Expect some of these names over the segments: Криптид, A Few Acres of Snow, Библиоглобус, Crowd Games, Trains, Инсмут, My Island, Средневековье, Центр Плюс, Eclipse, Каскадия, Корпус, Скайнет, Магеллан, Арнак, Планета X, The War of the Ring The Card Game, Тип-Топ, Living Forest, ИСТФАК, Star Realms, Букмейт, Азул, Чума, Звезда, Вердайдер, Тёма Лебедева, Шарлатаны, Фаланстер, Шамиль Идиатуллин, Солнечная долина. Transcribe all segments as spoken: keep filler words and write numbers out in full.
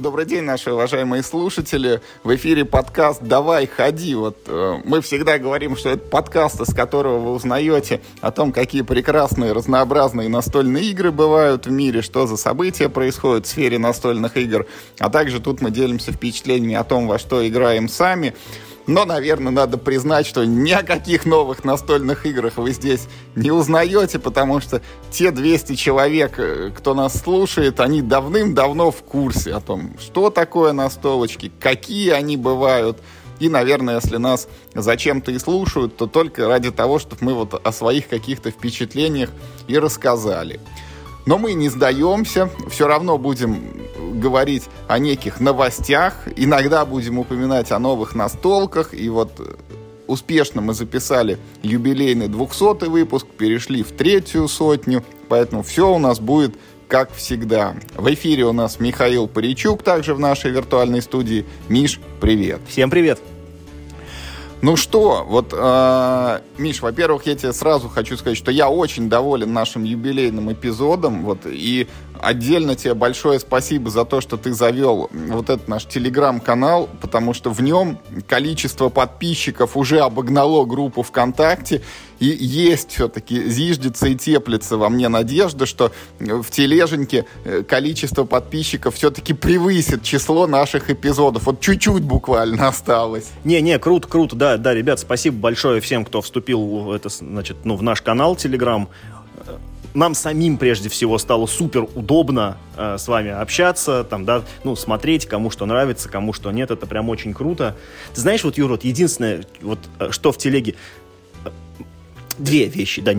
Добрый день, наши уважаемые слушатели. В эфире подкаст «Давай, ходи». Вот, э, мы всегда говорим, что это подкаст, из которого вы узнаете о том, какие прекрасные, разнообразные настольные игры бывают в мире, что за события происходят в сфере настольных игр. А также тут мы делимся впечатлениями о том, во что играем сами. Но, наверное, надо признать, что ни о каких новых настольных играх вы здесь не узнаете, потому что те двести человек, кто нас слушает, они давным-давно в курсе о том, что такое настолочки, какие они бывают. И, наверное, если нас зачем-то и слушают, то только ради того, чтобы мы вот о своих каких-то впечатлениях и рассказали. Но мы не сдаемся, все равно будем говорить о неких новостях, иногда будем упоминать о новых настолках, и вот успешно мы записали юбилейный двухсотый выпуск, перешли в третью сотню, поэтому все у нас будет как всегда. В эфире у нас Михаил Паричук, также в нашей виртуальной студии. Миш, привет! Всем привет! Ну что, вот, э, Миш, во-первых, я тебе сразу хочу сказать, что я очень доволен нашим юбилейным эпизодом, вот, и отдельно тебе большое спасибо за то, что ты завел вот этот наш телеграм-канал, потому что в нем количество подписчиков уже обогнало группу ВКонтакте, и есть все-таки, зиждется и теплится во мне надежда, что в тележеньке количество подписчиков все-таки превысит число наших эпизодов. Вот чуть-чуть буквально осталось. Не-не, круто, круто, да, да, ребят, спасибо большое всем, кто вступил в, это, значит, ну, в наш канал Телеграм. Нам самим, прежде всего, стало супер удобно э, с вами общаться, там, да, ну, смотреть, кому что нравится, кому что нет. Это прям очень круто. Ты знаешь, вот, Юра, вот единственное, вот, что в телеге... Две вещи, да,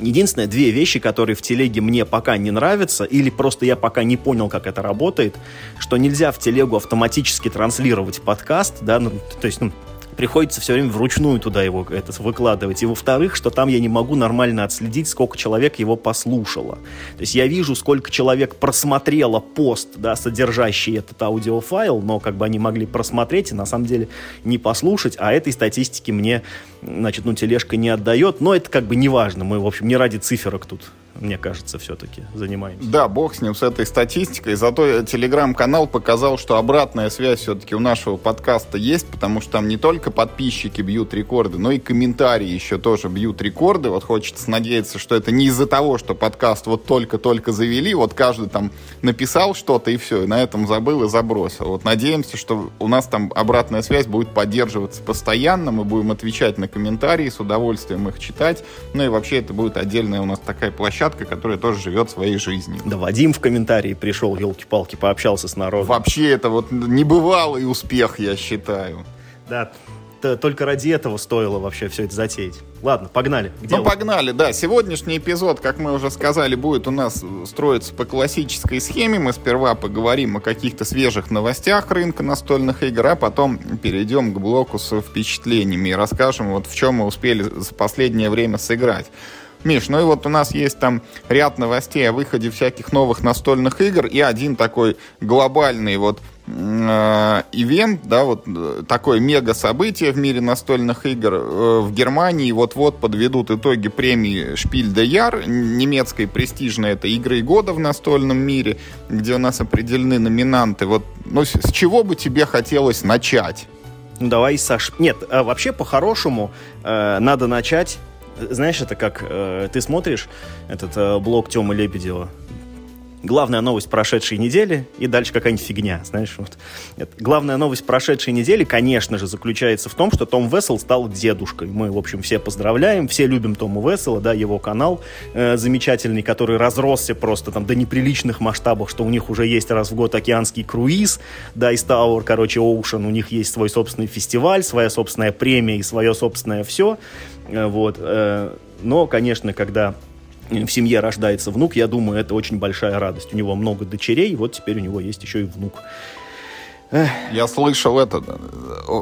единственное, две вещи, которые в телеге мне пока не нравятся, или просто я пока не понял, как это работает, что нельзя в телегу автоматически транслировать подкаст, да, ну, то есть, ну, приходится все время вручную туда его это, выкладывать. И, во-вторых, что там я не могу нормально отследить, сколько человек его послушало. То есть я вижу, сколько человек просмотрело пост, да, содержащий этот аудиофайл, но как бы они могли просмотреть и на самом деле не послушать, а этой статистики мне, значит, ну, тележка не отдает. Но это как бы не важно. Мы, в общем, не ради циферок тут, мне кажется, все-таки занимаемся. Да, бог с ним, с этой статистикой. Зато телеграм-канал показал, что обратная связь все-таки у нашего подкаста есть, потому что там не только подписчики бьют рекорды, но и комментарии еще тоже бьют рекорды. Вот хочется надеяться, что это не из-за того, что подкаст вот только-только завели, вот каждый там написал что-то и все, и на этом забыл и забросил. Вот надеемся, что у нас там обратная связь будет поддерживаться постоянно, мы будем отвечать на комментарии, с удовольствием их читать, ну и вообще это будет отдельная у нас такая площадка, которая тоже живет своей жизнью. Да, Вадим в комментарии пришел, елки-палки, пообщался с народом. Вообще это вот небывалый успех, я считаю. Да, т- только ради этого стоило вообще все это затеять. Ладно, погнали. Где ну, вы? Погнали, да. Сегодняшний эпизод, как мы уже сказали, будет у нас строиться по классической схеме. Мы сперва поговорим о каких-то свежих новостях рынка настольных игр, а потом перейдем к блоку со впечатлениями и расскажем, вот в чем мы успели за последнее время сыграть. Миш, ну и вот у нас есть там ряд новостей о выходе всяких новых настольных игр и один такой глобальный вот э, ивент, да, вот такое мега-событие в мире настольных игр. Э, в Германии вот-вот подведут итоги премии «Spiel der Jahr», немецкой престижной это игры года в настольном мире, где у нас определены номинанты. Вот, ну, с чего бы тебе хотелось начать? Ну, давай, Саш. Нет, вообще, по-хорошему, э, надо начать... Знаешь, это как э, ты смотришь этот э, блог Тёмы Лебедева. Главная новость прошедшей недели, и дальше какая-нибудь фигня, знаешь, вот. Нет. Главная новость прошедшей недели, конечно же, заключается в том, что Том Вессел стал дедушкой. Мы, в общем, все поздравляем, все любим Тома Вессела, да, его канал э, замечательный, который разросся просто там до неприличных масштабов, что у них уже есть раз в год океанский круиз, да, Ice Tower, короче, Ocean, у них есть свой собственный фестиваль, своя собственная премия и свое собственное все, э, вот. Э, но, конечно, когда... в семье рождается внук, я думаю, это очень большая радость. У него много дочерей, вот теперь у него есть еще и внук. Эх. Я слышал это,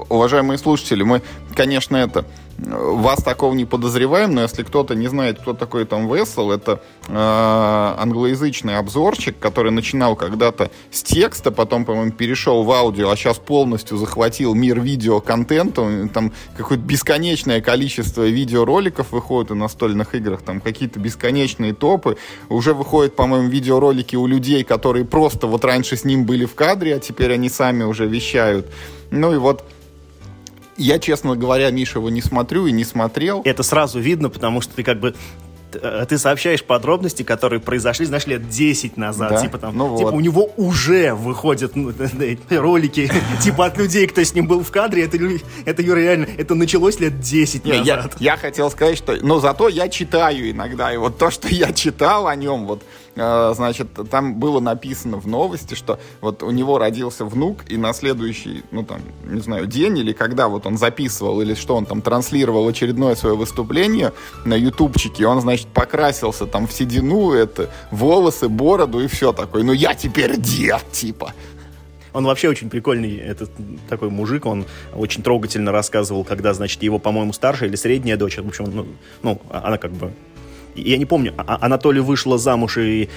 уважаемые слушатели, мы, конечно, это вас такого не подозреваем, но если кто-то не знает, кто такой Том Вессел, это э, англоязычный обзорчик, который начинал когда-то с текста, потом, по-моему, перешел в аудио, а сейчас полностью захватил мир видеоконтента. Там какое-то бесконечное количество видеороликов выходит о настольных играх, там какие-то бесконечные топы. Уже выходят, по-моему, видеоролики у людей, которые просто вот раньше с ним были в кадре, а теперь они сами уже вещают. Ну и вот я, честно говоря, Миша, его не смотрю и не смотрел. Это сразу видно, потому что ты как бы ты сообщаешь подробности, которые произошли, знаешь, лет десять назад. Да? Типа, там, ну типа вот. У него уже выходят ну, ролики типа от людей, кто с ним был в кадре. Это, это Юра, реально, это началось лет десять не, назад. Я, я хотел сказать, что... Но зато я читаю иногда. И вот то, что я читал о нем, вот, э, значит, там было написано в новости, что вот у него родился внук, и на следующий, ну там, не знаю, день или когда вот он записывал, или что он там транслировал очередное свое выступление на ютубчике, он, значит, покрасился там в седину, это, волосы, бороду и все такое. Ну, я теперь дед, типа. Он вообще очень прикольный, этот такой мужик, он очень трогательно рассказывал, когда, значит, его, по-моему, старшая или средняя дочь, в общем, ну, ну она как бы... Я не помню, она то ли вышла замуж и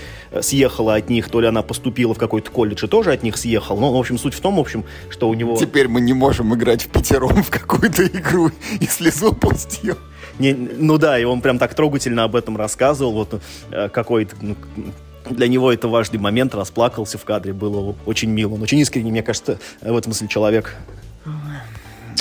съехала от них, то ли она поступила в какой-то колледж и тоже от них съехала. Ну, в общем, суть в том, в общем, что у него... Теперь мы не можем играть впятером в какую-то игру, и слезу пустил. Не, ну да, и он прям так трогательно об этом рассказывал. Вот какой-то... Ну, для него это важный момент, расплакался в кадре, было очень мило. Он очень искренний, мне кажется, в этом смысле человек...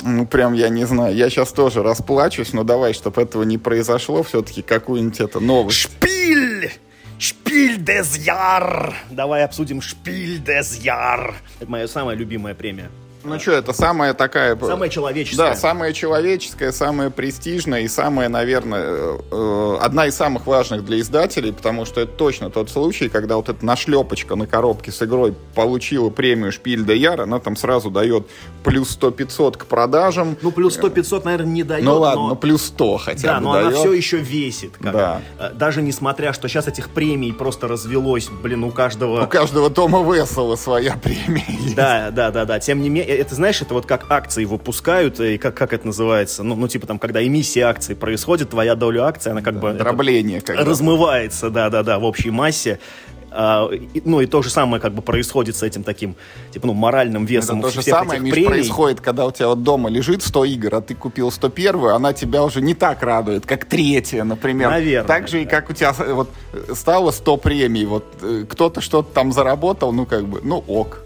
Ну, прям, я не знаю. Я сейчас тоже расплачусь, но давай, чтобы этого не произошло, все-таки какую-нибудь это новость. Шпиль! Шпиль дер Яр! Давай обсудим Шпиль дер Яр. Это моя самая любимая премия. Ну что, это самая такая... Самая человеческая. Да, самая человеческая, самая престижная и самая, наверное, э, одна из самых важных для издателей, потому что это точно тот случай, когда вот эта нашлепочка на коробке с игрой получила премию Шпиль дер Яр, она там сразу дает плюс сто пятьсот к продажам. Ну, плюс сто пятьсот, наверное, не дает. Ну, ладно, но... плюс сто хотя да, бы. Да, но дает. Она все еще весит. Как... Да. Даже несмотря, что сейчас этих премий просто развелось, блин, у каждого... У каждого Тома Вессела своя премия есть. Да, да, да, да. Тем не менее, это, знаешь, это вот как акции выпускают, и как, как это называется, ну, ну, типа там, когда эмиссия акций происходит, твоя доля акций, она как да, бы... Дробление. Как размывается, да-да-да, в общей массе. А, и, ну, и то же самое как бы происходит с этим таким, типа, ну, моральным весом всех этих премий. Это то же самое, Миш, происходит, когда у тебя вот дома лежит сто игр, а ты купил сто первую, она тебя уже не так радует, как третья, например. Наверное. Так же, да. И как у тебя вот стало сто премий, вот кто-то что-то там заработал, ну, как бы, ну, ок.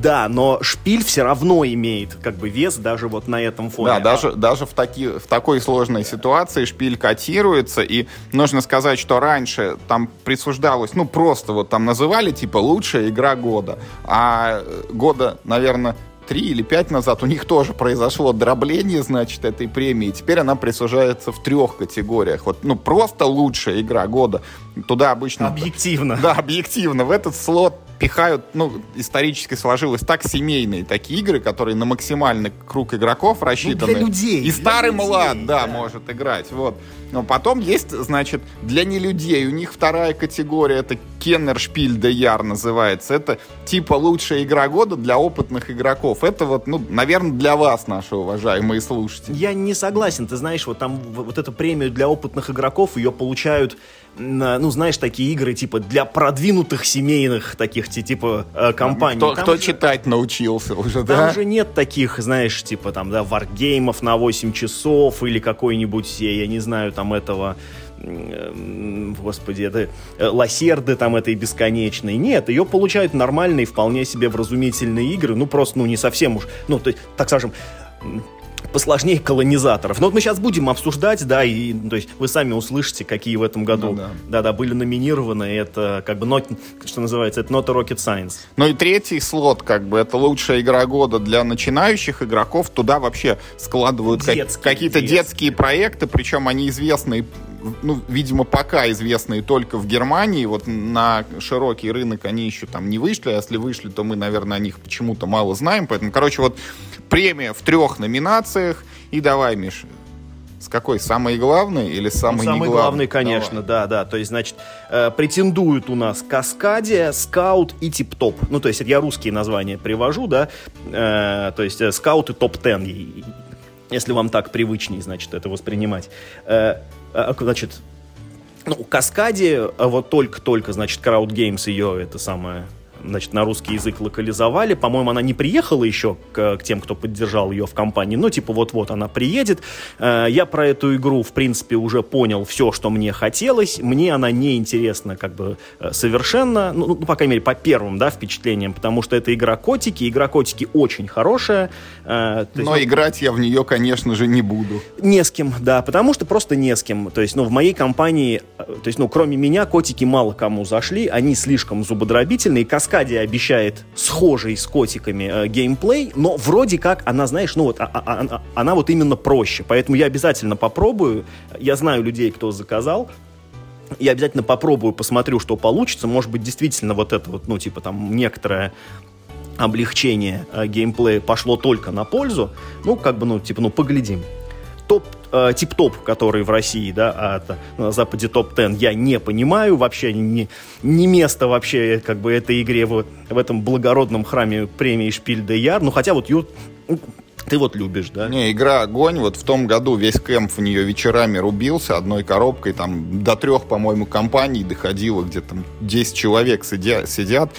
Да, но шпиль все равно имеет как бы вес даже вот на этом фоне. Да, даже, даже в, таки, в такой сложной ситуации шпиль котируется, и нужно сказать, что раньше там присуждалось, ну просто вот там называли типа лучшая игра года, а года, наверное, три или пять назад у них тоже произошло дробление, значит, этой премии. Теперь она присуждается в трех категориях. Вот, ну, просто лучшая игра года. Туда обычно... Объективно. Да, объективно. В этот слот пихают, ну, исторически сложилось так, семейные такие игры, которые на максимальный круг игроков рассчитаны. Ну, для людей. И для старый людей, млад, да, да, может играть. Вот. Но потом есть, значит, для нелюдей. У них вторая категория, это Кеннер Шпиль дер Яр называется. Это типа лучшая игра года для опытных игроков. Это вот, ну, наверное, для вас, наши уважаемые слушатели. Я не согласен. Ты знаешь, вот там вот эту премию для опытных игроков, ее получают... Ну, знаешь, такие игры, типа, для продвинутых семейных таких, типа, э, компаний. Кто, кто же, читать научился уже, там да? Там же нет таких, знаешь, типа, там, да, варгеймов на восемь часов или какой-нибудь, я не знаю, там, этого... Господи, это Лассерды там этой бесконечной. Нет, ее получают нормальные, вполне себе вразумительные игры. Ну, просто, ну, не совсем уж... Ну, то есть, так скажем... посложнее колонизаторов. Но вот мы сейчас будем обсуждать, да, и то есть вы сами услышите, какие в этом году, ну, да. Да-да, были номинированы. Это как бы, not, что называется, это not a rocket science. Ну и третий слот, как бы, это лучшая игра года для начинающих игроков. Туда вообще складывают детские, как, какие-то детские. детские проекты, причем они известные, ну, видимо, пока известные только в Германии. Вот на широкий рынок они еще там не вышли. А если вышли, то мы, наверное, о них почему-то мало знаем. Поэтому, короче, вот премия в трех номинациях. И давай, Миша, с какой? Самой главной или самой ну, самый не главной? Самый главный, конечно, да-да. То есть, значит, э, претендуют у нас Каскадия, Скаут и Тип-Топ. Ну, то есть, я русские названия привожу, да. Э, то есть, э, Скаут и Топ-Тен. если вам так привычнее, значит, это воспринимать. Э, значит, ну, Каскадия, а вот только-только, значит, Crowd Games ее, это самое... значит, на русский язык локализовали. По-моему, она не приехала еще к, к тем, кто поддержал ее в компании. Ну, типа, вот-вот она приедет. Я про эту игру, в принципе, уже понял все, что мне хотелось. Мне она не интересна как бы совершенно, ну, по крайней мере, по первым, да, впечатлениям, потому что это игра котики. Игра котики очень хорошая. То есть, но ну, играть я в нее, конечно же, не буду. Не с кем, да, потому что просто не с кем. То есть, ну, в моей компании, то есть, ну, кроме меня, котики мало кому зашли. Они слишком зубодробительные. Каскадия обещает схожий с котиками э, геймплей, но вроде как она, знаешь, ну вот, а, а, а, она вот именно проще, поэтому я обязательно попробую, я знаю людей, кто заказал, я обязательно попробую, посмотрю, что получится, может быть, действительно вот это вот, ну, типа там некоторое облегчение э, геймплея пошло только на пользу, ну, как бы, ну, типа, ну, поглядим. Топ Тип-Топ, который в России, да, а это, на Западе топ-десять, я не понимаю, вообще не, не место вообще, как бы, этой игре в, в этом благородном храме премии Spiel der Jahr, ну, хотя вот ю, ты вот любишь, да? Не, игра огонь, вот в том году весь кэмп в нее вечерами рубился, одной коробкой, там, до трех, по-моему, компаний доходило, где-то там десять человек сидя, сидят.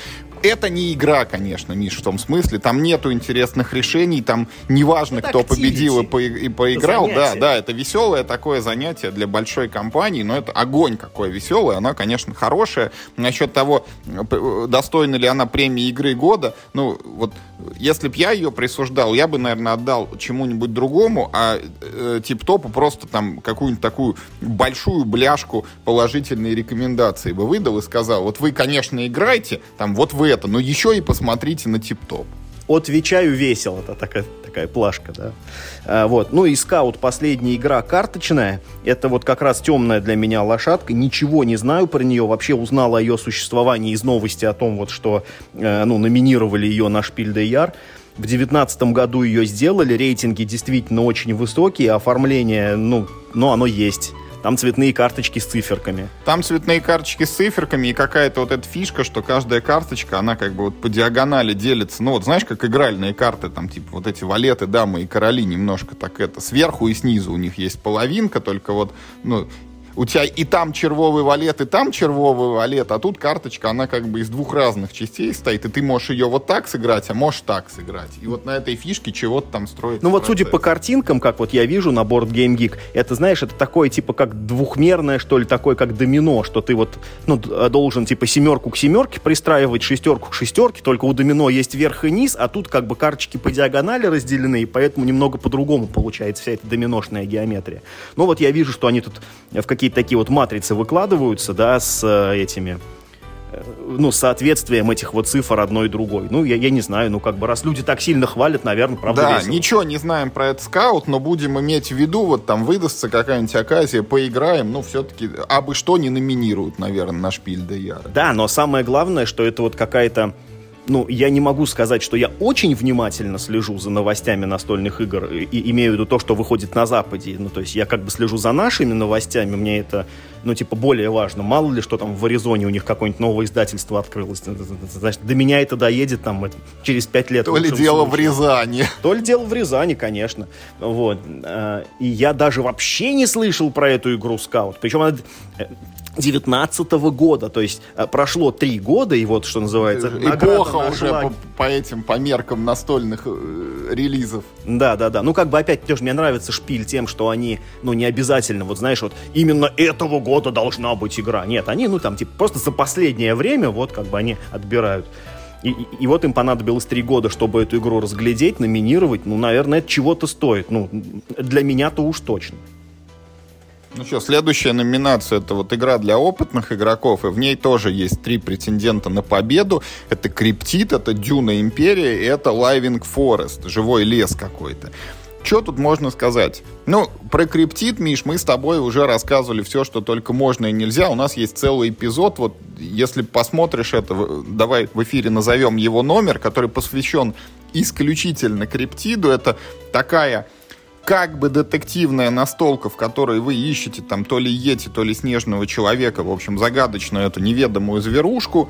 Это не игра, конечно, Миш, в том смысле. Там нету интересных решений, там неважно, это кто активити. Победил и, по- и поиграл. Да, да, это веселое такое занятие для большой компании, но это огонь какое веселое, она, конечно, хорошая. Насчет того, достойна ли она премии игры года, ну, вот, если бы я ее присуждал, я бы, наверное, отдал чему-нибудь другому, а э, Тип-Топу просто там какую-нибудь такую большую бляшку положительные рекомендации бы выдал и сказал, вот вы, конечно, играете, там, вот вы это, но еще и посмотрите на Тип-Топ. Отвечаю весело, это такая, такая плашка, да. А, вот. Ну и Скаут, последняя игра карточная. Это вот как раз темная для меня лошадка. Ничего не знаю про нее. Вообще узнал о ее существовании из новости о том, вот, что э, ну, номинировали ее на Шпиль де Яр. В две тысячи девятнадцатом году ее сделали. Рейтинги действительно очень высокие. Оформление, ну, ну оно есть. Там цветные карточки с циферками. Там цветные карточки с циферками и какая-то вот эта фишка, что каждая карточка, она как бы вот по диагонали делится. Ну вот знаешь, как игральные карты, там типа вот эти валеты, дамы и короли немножко так это. Сверху и снизу у них есть половинка, только вот, ну... У тебя и там червовый валет, и там червовый валет, а тут карточка, она как бы из двух разных частей стоит, и ты можешь ее вот так сыграть, а можешь так сыграть. И вот на этой фишке чего-то там строится. Ну вот процесс. Судя по картинкам, как вот я вижу на Board Game Geek, это, знаешь, это такое типа как двухмерное, что ли, такое как домино, что ты вот, ну, должен типа семерку к семерке пристраивать, шестерку к шестерке, только у домино есть верх и низ, а тут как бы карточки по диагонали разделены, и поэтому немного по-другому получается вся эта доминошная геометрия. Ну вот я вижу, что они тут в какие-то такие вот матрицы выкладываются, да, с э, этими, э, ну, с соответствием этих вот цифр одной и другой. Ну, я, я не знаю, ну, как бы, раз люди так сильно хвалят, наверное, правда, да, весело. Ничего не знаем про этот Скаут, но будем иметь в виду, вот там выдастся какая-нибудь оказия, поиграем, ну, все-таки, абы что не номинируют, наверное, на Шпиль де Яр. Да, но самое главное, что это вот какая-то, ну, я не могу сказать, что я очень внимательно слежу за новостями настольных игр, и имею в виду то, что выходит на Западе. Ну, то есть я как бы слежу за нашими новостями, мне это, ну, типа, более важно. Мало ли, что там в Аризоне у них какое-нибудь новое издательство открылось. Значит, до меня это доедет там это, через пять лет. То ли дело в Рязани. То ли дело в Рязани, конечно. Вот. И я даже вообще не слышал про эту игру «Скаут». Причем она... девятнадцатого года, то есть прошло три года, и вот что называется эпоха уже по, по этим, по меркам настольных э, релизов. Да, да, да, ну как бы опять, потому что мне нравится Шпиль тем, что они, ну не обязательно, вот знаешь, вот именно этого года должна быть игра, нет, они, ну там типа просто за последнее время вот как бы они отбирают. И, и, и вот им понадобилось три года, чтобы эту игру разглядеть, номинировать, ну наверное это чего-то стоит, ну для меня-то уж точно. Ну что, следующая номинация — это вот игра для опытных игроков, и в ней тоже есть три претендента на победу. Это Криптид, это Дюна Империя и это Living Forest, живой лес какой-то. Что тут можно сказать? Ну, про Криптид, Миш, мы с тобой уже рассказывали все, что только можно и нельзя. У нас есть целый эпизод, вот если посмотришь это, давай в эфире назовем его номер, который посвящен исключительно Криптиду, это такая... как бы детективная настолка, в которой вы ищете там то ли йети, то ли снежного человека, в общем, загадочную эту неведомую зверушку.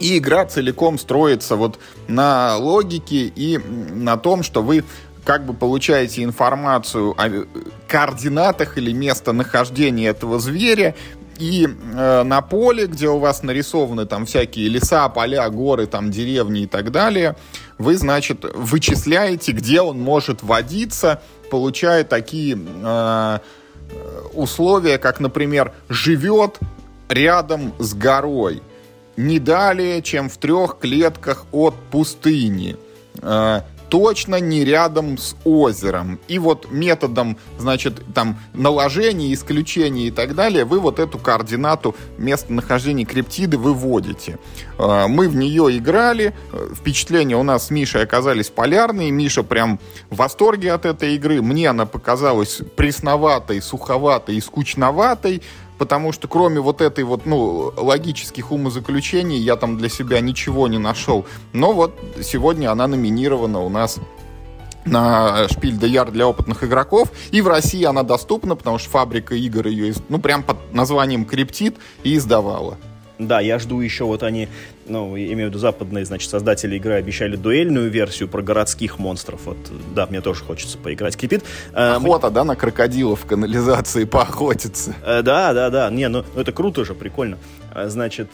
И игра целиком строится вот на логике и на том, что вы как бы получаете информацию о координатах или местонахождении этого зверя, и э, на поле, где у вас нарисованы там всякие леса, поля, горы, там деревни и так далее, вы, значит, вычисляете, где он может водиться, получая такие э, условия, как, например, живет рядом с горой, не далее, чем в трех клетках от пустыни, э, точно не рядом с озером. И вот методом, значит, там, наложения, исключения и так далее, вы вот эту координату местонахождения криптиды выводите. Мы в нее играли, впечатления у нас с Мишей оказались полярные, Миша прям в восторге от этой игры, мне она показалась пресноватой, суховатой и скучноватой, потому что кроме вот этой вот, ну, логических умозаключений я там для себя ничего не нашел. Но вот сегодня она номинирована у нас на Spiel der Jahr для опытных игроков. И в России она доступна, потому что фабрика игр ее, ну, прям под названием «Криптид» и издавала. Да, я жду еще, вот они, ну, я имею в виду западные, значит, создатели игры обещали дуэльную версию про городских монстров. Вот, да, мне тоже хочется поиграть. Крипит. Охота, а, мы... да, на крокодилов в канализации поохотиться. А, да, да, да. Не, ну это круто же, прикольно. А, значит...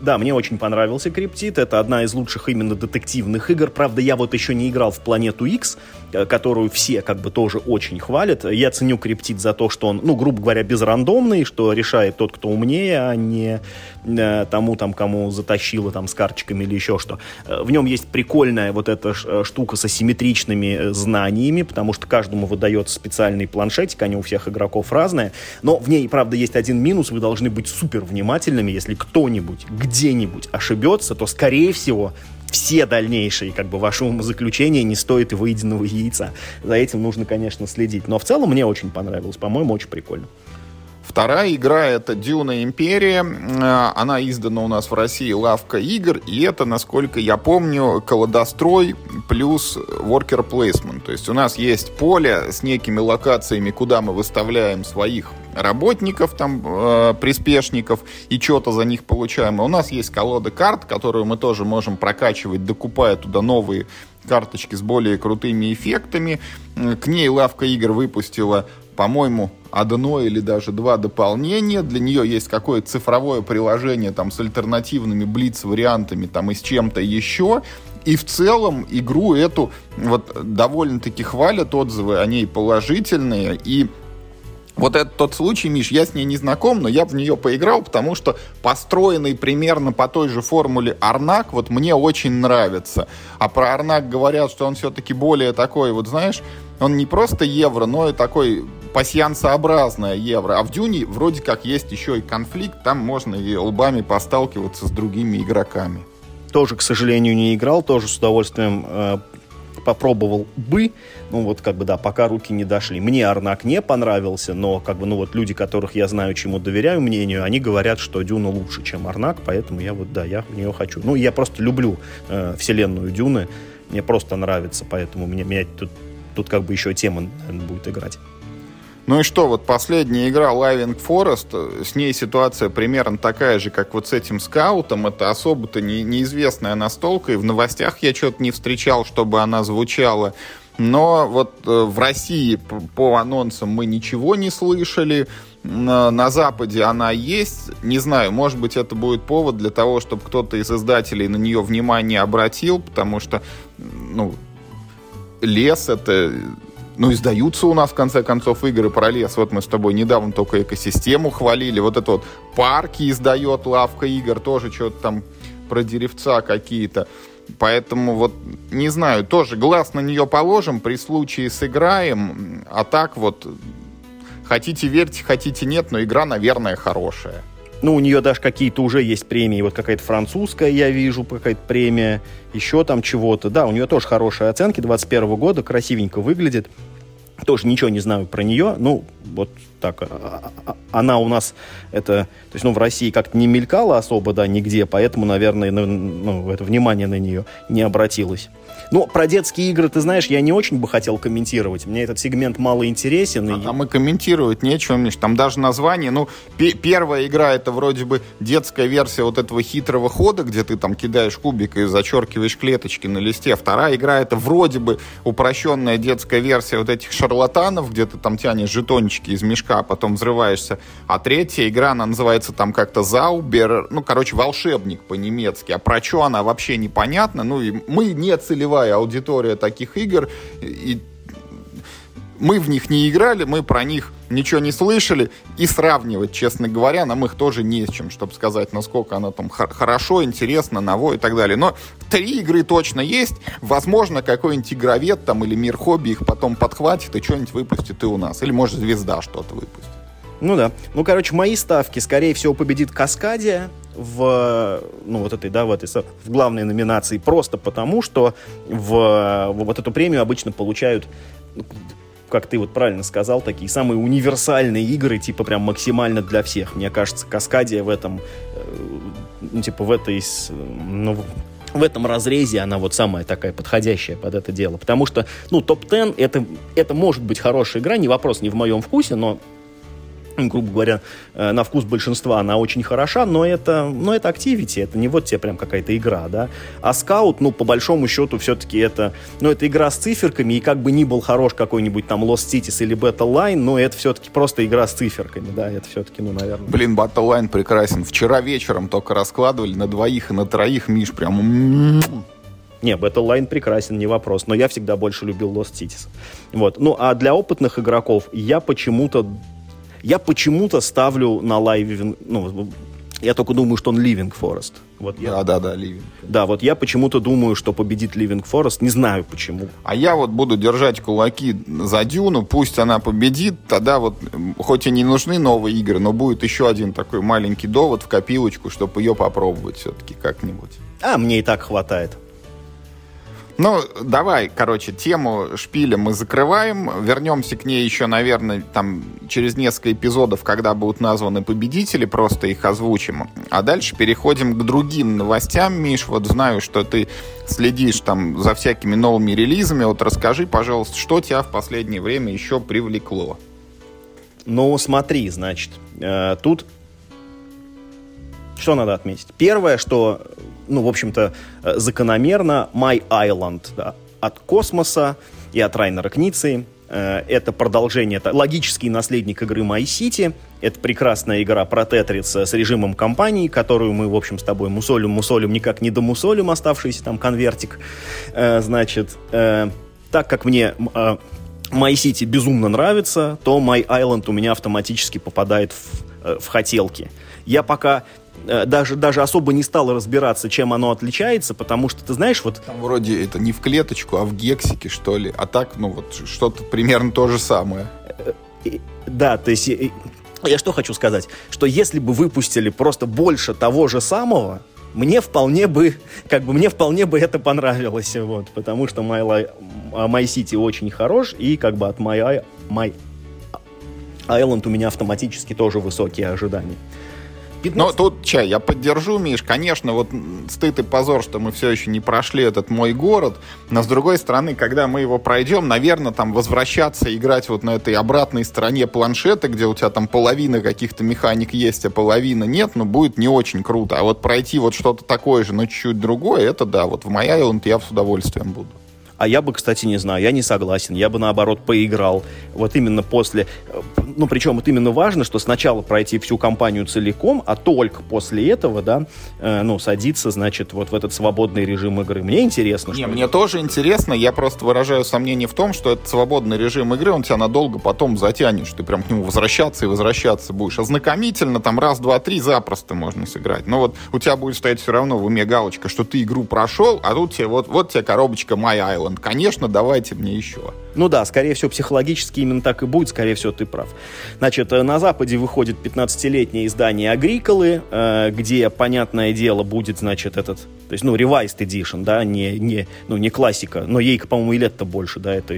Да, мне очень понравился Криптид. Это одна из лучших именно детективных игр. Правда, я вот еще не играл в Планету X, которую все как бы тоже очень хвалят. Я ценю Криптид за то, что он, ну, грубо говоря, безрандомный, что решает тот, кто умнее, а не тому, там, кому затащило там, с карточками или еще что. В нем есть прикольная вот эта штука с асимметричными знаниями, потому что каждому выдается специальный планшетик, они у всех игроков разные. Но в ней, правда, есть один минус. Вы должны быть супер внимательными, если кто-нибудь где-нибудь ошибется, то, скорее всего, все дальнейшие, как бы, ваши умозаключения не стоят и выеденного яйца. За этим нужно, конечно, следить. Но в целом мне очень понравилось. По-моему, очень прикольно. Вторая игра — это «Дюна Империя». Она издана у нас в России «Лавка игр». И это, насколько я помню, колодострой плюс worker placement. То есть у нас есть поле с некими локациями, куда мы выставляем своих работников, там, э, приспешников, и что-то за них получаем. А у нас есть колода карт, которую мы тоже можем прокачивать, докупая туда новые карточки с более крутыми эффектами. К ней «Лавка игр» выпустила, по-моему, одно или даже два дополнения. Для нее есть какое-то цифровое приложение там, с альтернативными блиц-вариантами там, и с чем-то еще. И в целом игру эту вот, довольно-таки хвалят, отзывы о ней положительные. И вот это тот случай, Миш, я с ней не знаком, но я в нее поиграл, потому что построенный примерно по той же формуле Арнак вот мне очень нравится. А про Арнак говорят, что он все-таки более такой, вот знаешь, он не просто евро, но и такой пасьянсообразное евро. А в Дюне вроде как есть еще и конфликт, там можно и лбами посталкиваться с другими игроками. Тоже, к сожалению, не играл, тоже с удовольствием э, попробовал бы. Ну вот, как бы, да, пока руки не дошли. Мне Арнак не понравился, но, как бы, ну вот люди, которых я знаю, чему доверяю мнению, они говорят, что Дюна лучше, чем Арнак, поэтому я вот, да, я в нее хочу. Ну, я просто люблю э, вселенную Дюны, мне просто нравится, поэтому мне, меня тут, тут, как бы, еще тема, наверное, будет играть. Ну и что, вот последняя игра Living Forest, с ней ситуация примерно такая же, как вот с этим Скаутом, это особо-то не, неизвестная настолка, и в новостях я что-то не встречал, чтобы она звучала, но вот э, в России по, по анонсам мы ничего не слышали, на, на Западе она есть, не знаю, может быть, это будет повод для того, чтобы кто-то из издателей на нее внимание обратил, потому что, ну, лес — это... Ну, издаются у нас, в конце концов, игры про лес. Вот мы с тобой недавно только экосистему хвалили. Вот это вот парки издает лавка игр. Тоже что-то там про деревца какие-то. Поэтому вот, не знаю, тоже глаз на нее положим. При случае сыграем. А так вот, хотите верьте, хотите нет, но игра, наверное, хорошая. Ну, у нее даже какие-то уже есть премии. Вот какая-то французская, я вижу, какая-то премия, еще там чего-то. Да, у нее тоже хорошие оценки двадцать первого года, красивенько выглядит. Тоже ничего не знаю про нее. Ну, вот так. Она у нас это, то есть, ну, в России как-то не мелькала особо, да, нигде, поэтому, наверное, ну, это внимание на нее не обратилось. Но про детские игры, ты знаешь, я не очень бы хотел комментировать. Мне этот сегмент мало интересен. А и... там и комментировать нечего, Миш. Там даже название. Ну, п- первая игра — это вроде бы детская версия вот этого хитрого хода, где ты там кидаешь кубик и зачеркиваешь клеточки на листе. Вторая игра — это вроде бы упрощенная детская версия вот этих шарлатанов, где ты там тянешь жетончики из мешка, а потом взрываешься. А третья игра, она называется там как-то «Заубер», ну, короче, «Волшебник» по-немецки. А про что она вообще непонятно. Ну, и мы не целевая аудитория таких игр, и мы в них не играли, мы про них ничего не слышали, и сравнивать, честно говоря, нам их тоже не с чем, чтобы сказать, насколько она там х- хорошо, интересно, ново и так далее. Но три игры точно есть, возможно, какой-нибудь игровед там или мир хобби их потом подхватит и что-нибудь выпустит и у нас, или, может, Звезда что-то выпустит. Ну да. Ну, короче, мои ставки, скорее всего, победит Каскадия в, ну, вот этой, да, в этой, в главной номинации, просто потому, что в, в вот эту премию обычно получают, как ты вот правильно сказал, такие самые универсальные игры, типа прям максимально для всех. Мне кажется, Каскадия в этом, ну, типа в этой, ну, в этом разрезе она вот самая такая подходящая под это дело. Потому что, ну, топ-десять это, это может быть хорошая игра, не вопрос, не в моем вкусе, но грубо говоря, на вкус большинства она очень хороша, но это, но это активити, это не вот тебе прям какая-то игра, да. А Скаут, ну, по большому счету, все-таки это, ну, это игра с циферками, и как бы ни был хорош какой-нибудь там Lost Cities или Battle Line, но это все-таки просто игра с циферками, да, это все-таки, ну, наверное... Блин, Battle Line прекрасен. Вчера вечером только раскладывали на двоих и на троих, Миш, прям... Не, Battle Line прекрасен, не вопрос, но я всегда больше любил Lost Cities. Вот, ну, а для опытных игроков я почему-то Я почему-то ставлю на Live... Ну, я только думаю, что он Living Forest. Вот да, я... да, да, Living. Да, вот я почему-то думаю, что победит Living Forest. Не знаю почему. А я вот буду держать кулаки за Дюну. Пусть она победит. Тогда вот, хоть и не нужны новые игры, но будет еще один такой маленький довод в копилочку, чтобы ее попробовать все-таки как-нибудь. А мне и так хватает. Ну, давай, короче, тему шпиля мы закрываем. Вернемся к ней еще, наверное, там через несколько эпизодов, когда будут названы победители, просто их озвучим. А дальше переходим к другим новостям. Миш, вот знаю, что ты следишь там за всякими новыми релизами. Вот расскажи, пожалуйста, что тебя в последнее время еще привлекло? Ну, смотри, значит, тут... Что надо отметить? Первое, что, ну, в общем-то, закономерно, My Island, да, от Космоса и от Райнера Кницы. Это продолжение, это логический наследник игры My City. Это прекрасная игра про Тетрис с режимом кампании, которую мы, в общем, с тобой мусолим-мусолим, никак не домусолим оставшийся там конвертик. Значит, так как мне My City безумно нравится, то My Island у меня автоматически попадает в, в хотелки. Я пока... Даже, даже особо не стал разбираться, чем оно отличается, потому что, ты знаешь, вот... Там вроде это не в клеточку, а в гексике, что ли. А так, ну вот, что-то примерно то же самое. Да, то есть, я что хочу сказать? Что если бы выпустили просто больше того же самого, мне вполне бы, как бы, мне вполне бы это понравилось, вот. Потому что My, My City очень хорош, и как бы от My, My Island у меня автоматически тоже высокие ожидания. пятнадцать Но тут, чай, я поддержу, Миш, конечно, вот стыд и позор, что мы все еще не прошли этот мой город, но, с другой стороны, когда мы его пройдем, наверное, там возвращаться, играть вот на этой обратной стороне планшета, где у тебя там половина каких-то механик есть, а половина нет, ну, будет не очень круто. А вот пройти вот что-то такое же, но чуть-чуть другое, это да, вот в My Island я с удовольствием буду. А я бы, кстати, не знаю, я не согласен, я бы, наоборот, поиграл. Вот именно после... Ну, причем вот именно важно, что сначала пройти всю кампанию целиком, а только после этого, да, э, ну, садиться, значит, вот в этот свободный режим игры. Мне интересно, не, что... Мне это... тоже интересно, я просто выражаю сомнение в том, что этот свободный режим игры, он тебя надолго потом затянет, что ты прям к нему возвращаться и возвращаться будешь. Ознакомительно там раз, два, три запросто можно сыграть. Но вот у тебя будет стоять все равно в уме галочка, что ты игру прошел, а тут тебе вот, вот тебе коробочка My Island. Конечно, давайте мне еще. Ну да, скорее всего, психологически именно так и будет. Скорее всего, ты прав. Значит, на Западе выходит пятнадцатилетнее издание Агриколы, где, понятное дело, будет, значит, этот... То есть, ну, revised edition, да, не, не, ну, не классика. Но ей, по-моему, и лет-то больше, да, это...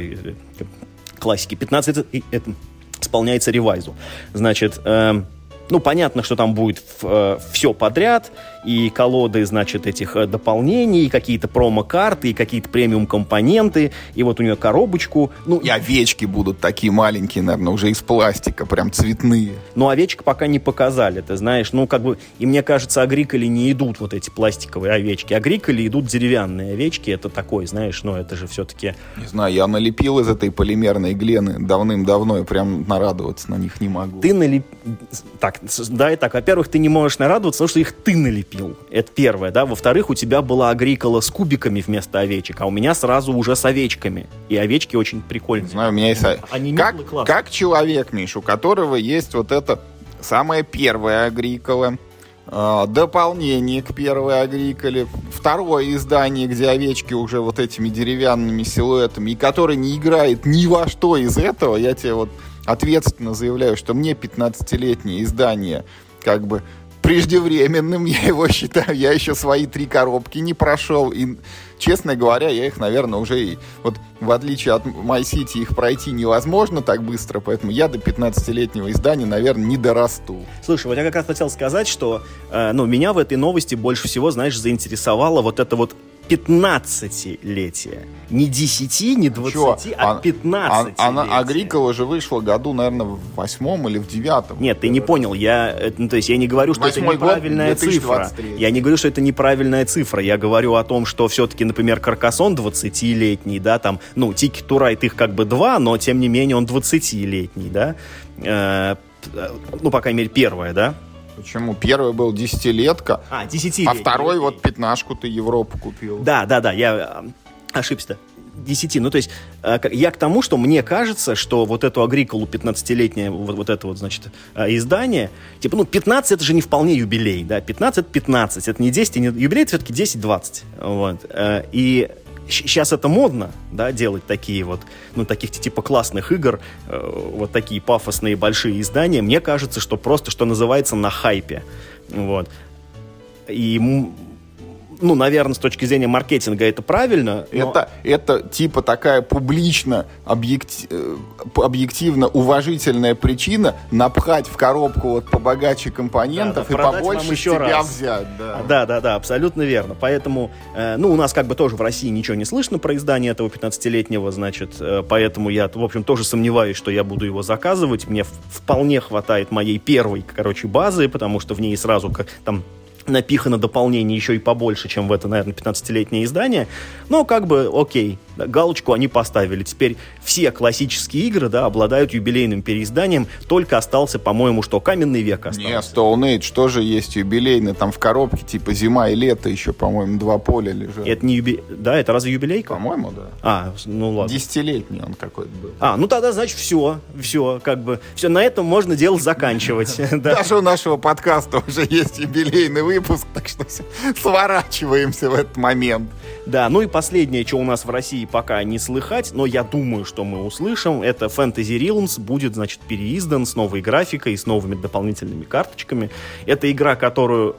классики. пятнадцать это исполняется ревайзу. Значит, э, ну, понятно, что там будет э, все подряд, и колоды, значит, этих э, дополнений, и какие-то промо-карты, и какие-то премиум-компоненты, и вот у нее коробочку. Ну, и овечки будут такие маленькие, наверное, уже из пластика, прям цветные. Ну, овечек пока не показали, ты знаешь, ну, как бы, и мне кажется, Агриколе не идут вот эти пластиковые овечки. Агриколе идут деревянные овечки, это такой, знаешь, ну, это же все-таки... Не знаю, я налепил из этой полимерной глены давным-давно, и прям нарадоваться на них не могу. Ты налеп... Так, да, и так, во-первых, ты не можешь нарадоваться, потому что их ты налепил. Это первое, да. Во-вторых, у тебя была Агрикола с кубиками вместо овечек, а у меня сразу уже с овечками. И овечки очень прикольные. Не знаю, у меня есть... Они как, как человек, Миш, у которого есть вот это самая первая Агрикола, дополнение к первой Агриколе, второе издание, где овечки уже вот этими деревянными силуэтами, и который не играет ни во что из этого, я тебе вот ответственно заявляю, что мне пятнадцатилетнее издание как бы преждевременным, я его считаю, я еще свои три коробки не прошел, и, честно говоря, я их, наверное, уже и, вот в отличие от My City, их пройти невозможно так быстро, поэтому я до пятнадцатилетнего издания, наверное, не дорасту. Слушай, вот я как раз хотел сказать, что, э, ну, меня в этой новости больше всего, знаешь, заинтересовало вот это вот пятнадцатилетие. Не десяти, не двадцати, Чё? а пятнадцатилетие. Она, она Агрикола же вышла году, наверное, в восьмом или в девятом. Нет, ты не понял. Я, ну, то есть я не говорю, что это неправильная цифра. Я не говорю, что это неправильная цифра. Я говорю о том, что все-таки, например, Каркасон двадцатилетний, да, там, ну, Ticket to Ride их как бы два, но, тем не менее, он двадцатилетний, да. Э, ну, по крайней мере, первое, да. Почему? Первый был десятилетка, а, а второй вот пятнашку ты Европу купил. Да, да, да, я ошибся-то. Десяти. Ну, то есть я к тому, что мне кажется, что вот эту Агриколу пятнадцатилетнее, вот, вот это вот, значит, издание, типа, ну, пятнадцать это же не вполне юбилей, да, пятнадцать это пятнадцать, это не десять, не... юбилей это все-таки десять-двадцать, вот, и... Сейчас это модно, да, делать такие вот, ну, таких типа классных игр, э, вот такие пафосные большие издания. Мне кажется, что просто, что называется, на хайпе. Вот. И, ну, наверное, с точки зрения маркетинга это правильно. Но... Это, это типа такая публично объектив, объективно уважительная причина напхать в коробку вот побогаче компонентов, да, да, и побольше тебя раз. взять. Да. да, да, да, абсолютно верно. Поэтому, э, ну, у нас как бы тоже в России ничего не слышно про издание этого пятнадцатилетнего, значит, э, поэтому я, в общем, тоже сомневаюсь, что я буду его заказывать. Мне вполне хватает моей первой, короче, базы, потому что в ней сразу как там напихано дополнение еще и побольше, чем в это, наверное, пятнадцатилетнее издание. Но как бы окей, галочку они поставили. Теперь все классические игры, да, обладают юбилейным переизданием. Только остался, по-моему, что? Каменный век остался. Нет, Stone Age тоже есть юбилейный. Там в коробке типа зима и лето еще, по-моему, два поля лежат. Это не юбилей... Да, это разве юбилейка? По-моему, да. А, ну ладно. Десятилетний он какой-то был. А, ну тогда, значит, все. Все, как бы, все, на этом можно дело заканчивать. Даже у нашего подкаста уже есть юбилейный выпуск. Выпуск, так что все, сворачиваемся в этот момент. Да, ну и последнее, что у нас в России пока не слыхать, но я думаю, что мы услышим, это Fantasy Realms будет, значит, переиздан с новой графикой и с новыми дополнительными карточками. Это игра, которую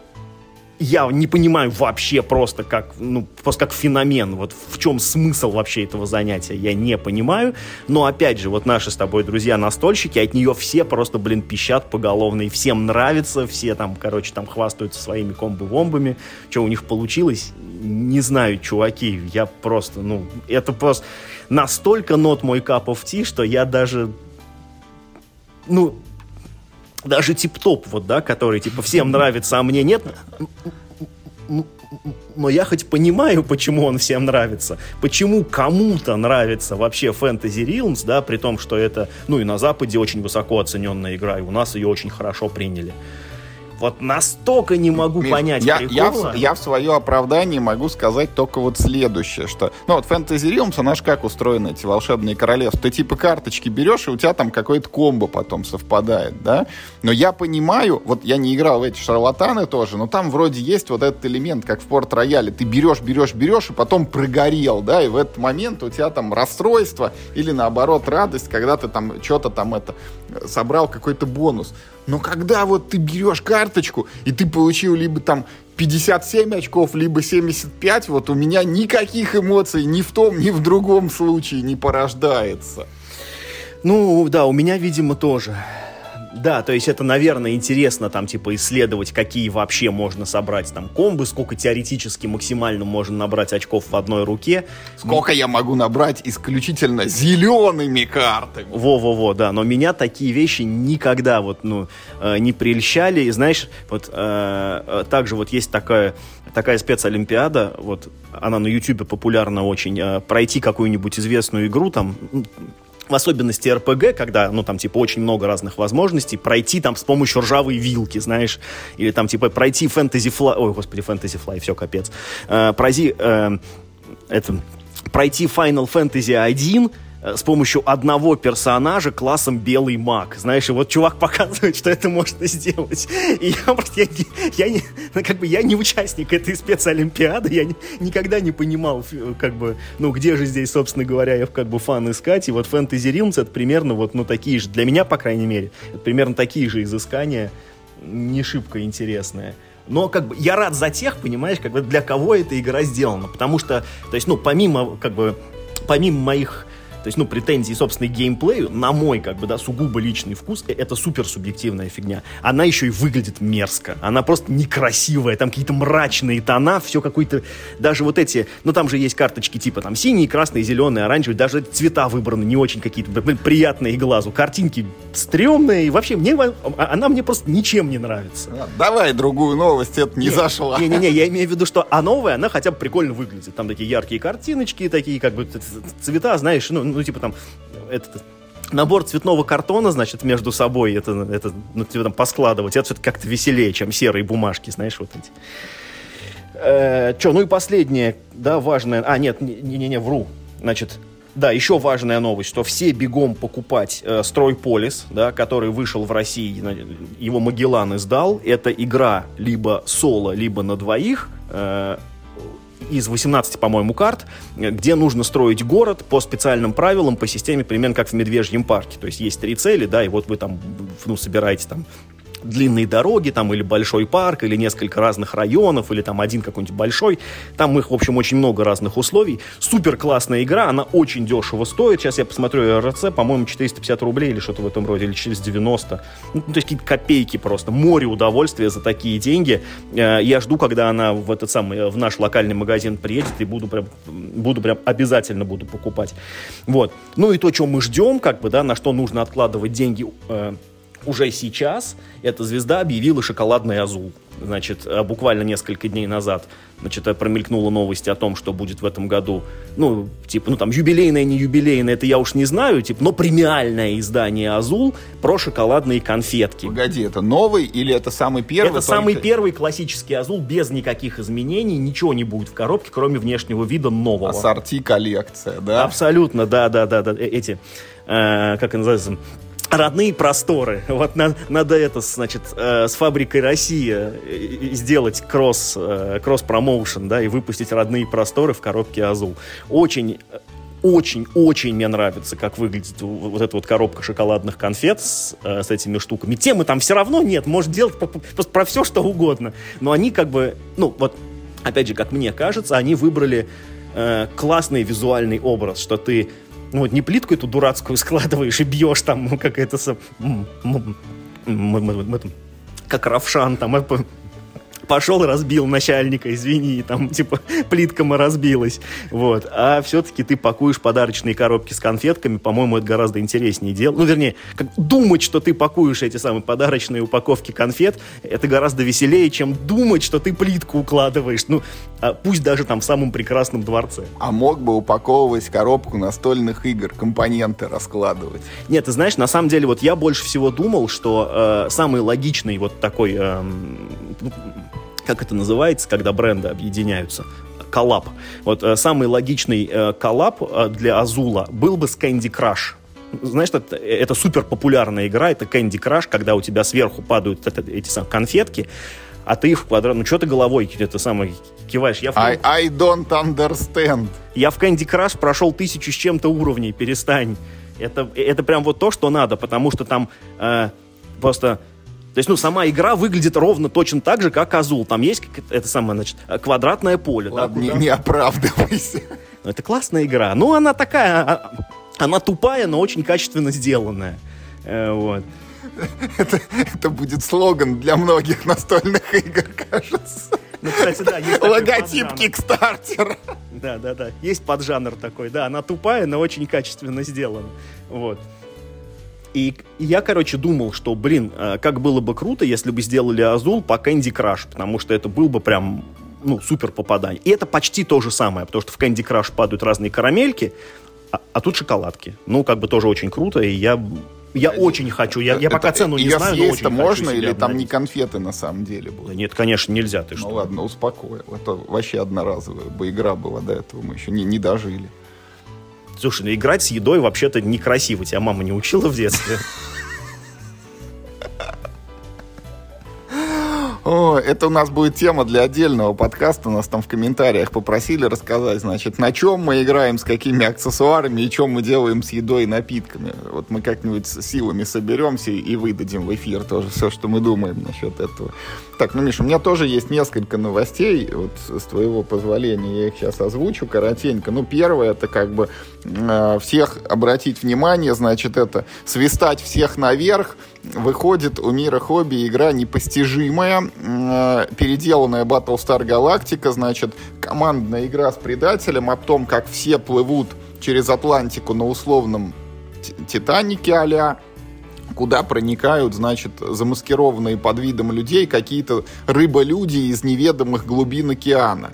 я не понимаю вообще просто как, ну, просто как феномен. Вот в чем смысл вообще этого занятия, я не понимаю. Но опять же, вот наши с тобой друзья-настольщики, от нее все просто, блин, пищат поголовно. И всем нравится, все там, короче, там хвастаются своими комбо-бомбами. Что у них получилось, не знаю, чуваки. Я просто, ну, это просто настолько not my cup of tea, что я даже, ну... Даже тип-топ, вот, да, который, типа, всем нравится, а мне нет. Но я хоть понимаю, почему он всем нравится. Почему кому-то нравится вообще Fantasy Realms, да, при том, что это, ну, и на Западе очень высоко оцененная игра, и у нас ее очень хорошо приняли. Вот настолько не могу Миш, понять я, я, в, я в свое оправдание могу сказать только вот следующее, что, ну вот Fantasy Realms, она же как устроена, эти волшебные королевства, ты типа карточки берешь, и у тебя там какое-то комбо потом совпадает, да, но я понимаю, вот я не играл в эти шарлатаны тоже, но там вроде есть вот этот элемент, как в порт-рояле, ты берешь, берешь, берешь, и потом прогорел, да, и в этот момент у тебя там расстройство или наоборот радость, когда ты там что-то там это, собрал какой-то бонус. Но когда вот ты берешь карточку, и ты получил либо там пятьдесят семь очков, либо семьдесят пять, вот у меня никаких эмоций ни в том, ни в другом случае не порождается. Ну, да, у меня, видимо, тоже. Да, то есть это, наверное, интересно там, типа, исследовать, какие вообще можно собрать там комбы, сколько теоретически максимально можно набрать очков в одной руке. Сколько я могу набрать исключительно зелеными картами. Во-во-во, да, но меня такие вещи никогда вот, ну, не прельщали. И знаешь, вот э, также вот есть такая, такая спецолимпиада, вот она на Ютубе популярна очень, э, пройти какую-нибудь известную игру там, в особенности эр пэ гэ, когда, ну, там, типа, очень много разных возможностей, пройти там с помощью ржавой вилки, знаешь, или там, типа, пройти Fantasy Flight... Ой, господи, Fantasy Flight, все, капец. Э, пройти, э, это, пройти Final Fantasy один с помощью одного персонажа классом белый маг. Знаешь, и вот чувак показывает, что это можно сделать. И я просто, я, я, не, как бы, я не участник этой спецолимпиады, я не, никогда не понимал, как бы, ну, где же здесь, собственно говоря, я, как бы, фан искать. И вот Fantasy Realms — это примерно вот, ну, такие же, для меня, по крайней мере, это примерно такие же изыскания, не шибко интересные. Но, как бы, я рад за тех, понимаешь, как бы, для кого эта игра сделана. Потому что, то есть, ну, помимо, как бы, помимо моих... То есть, ну, претензии, собственно, к геймплею, на мой, как бы, да, сугубо личный вкус, это супер субъективная фигня. Она еще и выглядит мерзко. Она просто некрасивая, там какие-то мрачные тона, все какой-то, даже вот эти, ну, там же есть карточки типа, там, синие, красные, зеленые, оранжевые, даже цвета выбраны не очень какие-то приятные глазу. Картинки стрёмные, и вообще, мне, она мне просто ничем не нравится. Давай другую новость, это не, не зашло. Не-не-не, я имею в виду, что а новая, она хотя бы прикольно выглядит. Там такие яркие картиночки, такие, как бы, цвета, знаешь, ну, Ну, типа, там, этот набор цветного картона, значит, между собой это, это ну, типа, там, поскладывать. Это все-таки как-то веселее, чем серые бумажки, знаешь, вот эти. Э, Че, ну и последнее, да, важное... А, нет, не-не-не, вру. Значит, да, еще важная новость, что все бегом покупать э, Стройполис, да, который вышел в России, его Магеллан издал. Это игра либо соло, либо на двоих, э, из восемнадцати, по-моему, карт, где нужно строить город по специальным правилам, по системе примерно как в Медвежьем парке. То есть есть три цели, да, и вот вы там, ну, собираете там длинные дороги, там, или большой парк, или несколько разных районов, или там один какой-нибудь большой. Там их, в общем, очень много разных условий. Супер классная игра, она очень дешево стоит. Сейчас я посмотрю эр эр си, по-моему, четыреста пятьдесят рублей или что-то в этом роде, или четыреста девяносто. Ну, то есть какие-то копейки просто. Море удовольствия за такие деньги. Я жду, когда она в этот самый, в наш локальный магазин приедет, и буду прям, буду прям обязательно буду покупать. Вот. Ну и то, что мы ждем, как бы, да, на что нужно откладывать деньги, уже сейчас эта звезда объявила шоколадный Азул. Значит, буквально несколько дней назад, значит, промелькнула новость о том, что будет в этом году, ну, типа, ну, там, юбилейное, не юбилейное, это я уж не знаю, типа, но премиальное издание «Азул» про шоколадные конфетки. Погоди, это новый или это самый первый? Это только... самый первый классический «Азул», без никаких изменений, ничего не будет в коробке, кроме внешнего вида нового. Ассорти коллекция, да? Абсолютно, да-да-да, эти, э, как называется... Родные просторы. Вот надо, надо это, значит, э, с фабрикой «Россия» сделать кросс, э, кросс-промоушен, да, и выпустить «Родные просторы» в коробке «Азул». Очень, очень, очень мне нравится, как выглядит вот эта вот коробка шоколадных конфет с, э, с этими штуками. Темы там все равно нет, может делать про, про, про все, что угодно. Но они как бы, ну, вот, опять же, как мне кажется, они выбрали э, классный визуальный образ, что ты... Ну вот не плитку эту дурацкую складываешь и бьешь там, ну, как это... Как Равшан там... Пошел и разбил начальника, извини, там, типа, плитка разбилась. Вот. А все-таки ты пакуешь подарочные коробки с конфетками, по-моему, это гораздо интереснее дело. Ну, вернее, как, думать, что ты пакуешь эти самые подарочные упаковки конфет, это гораздо веселее, чем думать, что ты плитку укладываешь. Ну, пусть даже там в самом прекрасном дворце. А мог бы упаковывать коробку настольных игр, компоненты раскладывать? Нет, ты знаешь, на самом деле, вот я больше всего думал, что э, самый логичный вот такой... Э, как это называется, когда бренды объединяются? Коллаб. Вот э, самый логичный э, коллаб э, для Азула был бы с Candy Crush. Знаешь, это, это супер популярная игра, это Candy Crush, когда у тебя сверху падают это, эти самые конфетки, а ты их в квадрат... Ну, что ты головой это самое киваешь? Я в... I, I don't understand. Я в Candy Crush прошел тысячу с чем-то уровней, перестань. Это, это прям вот то, что надо, потому что там э, просто... То есть, ну, сама игра выглядит ровно точно так же, как Азул. Там есть это самое, значит, квадратное поле. Ладно, да, не, не оправдывайся. Это классная игра. Ну, она такая... Она тупая, но очень качественно сделанная. Вот. Это, это будет слоган для многих настольных игр, кажется. Ну, кстати, да, есть логотип Кикстартера. Да, да, да. Есть поджанр такой, да. Она тупая, но очень качественно сделана. Вот. И я, короче, думал, что, блин, как было бы круто, если бы сделали Азул по Candy Crush, потому что это был бы прям, ну, супер попадание. И это почти то же самое, потому что в Candy Crush падают разные карамельки, а, а тут шоколадки. Ну, как бы тоже очень круто, и я... Я это, очень хочу. Я, я пока это, цену не знаю, но очень хочу. Можно или обновить. Там не конфеты на самом деле будут? Да нет, конечно, нельзя. Ты ну что? Ладно, успокоил. Это вообще одноразовая бы игра была, до этого мы еще не, не дожили. Слушай, ну играть с едой вообще-то некрасиво. Тебя мама не учила в детстве? О, это у нас будет тема для отдельного подкаста. Нас там в комментариях попросили рассказать, значит, на чем мы играем, с какими аксессуарами и чем мы делаем с едой и напитками. Вот мы как-нибудь с силами соберемся и выдадим в эфир тоже все, что мы думаем насчет этого. Так, ну, Миша, у меня тоже есть несколько новостей. Вот, с твоего позволения я их сейчас озвучу коротенько. Ну, первое, это как бы э, всех обратить внимание, значит, это свистать всех наверх. Выходит у мира хобби игра «Непостижимая», э, переделанная Battlestar Galactica, значит, командная игра с предателем о том, как все плывут через Атлантику на условном «Титанике» а-ля, куда проникают, значит, замаскированные под видом людей какие-то рыболюди из неведомых глубин океана.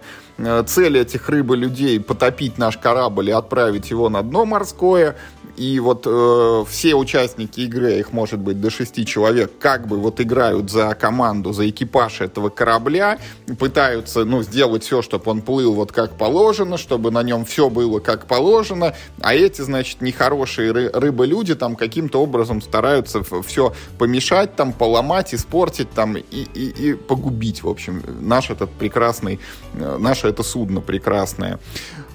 Цель этих рыболюдей — потопить наш корабль и отправить его на дно морское. И вот э, все участники игры, их может быть до шести человек, как бы вот играют за команду, за экипаж этого корабля, пытаются, ну, сделать все, чтобы он плыл вот как положено, чтобы на нем все было как положено, а эти, значит, нехорошие ры- рыболюди там каким-то образом стараются все помешать, там, поломать, испортить, там, и, и, и погубить, в общем, наш этот прекрасный, наше это судно прекрасное.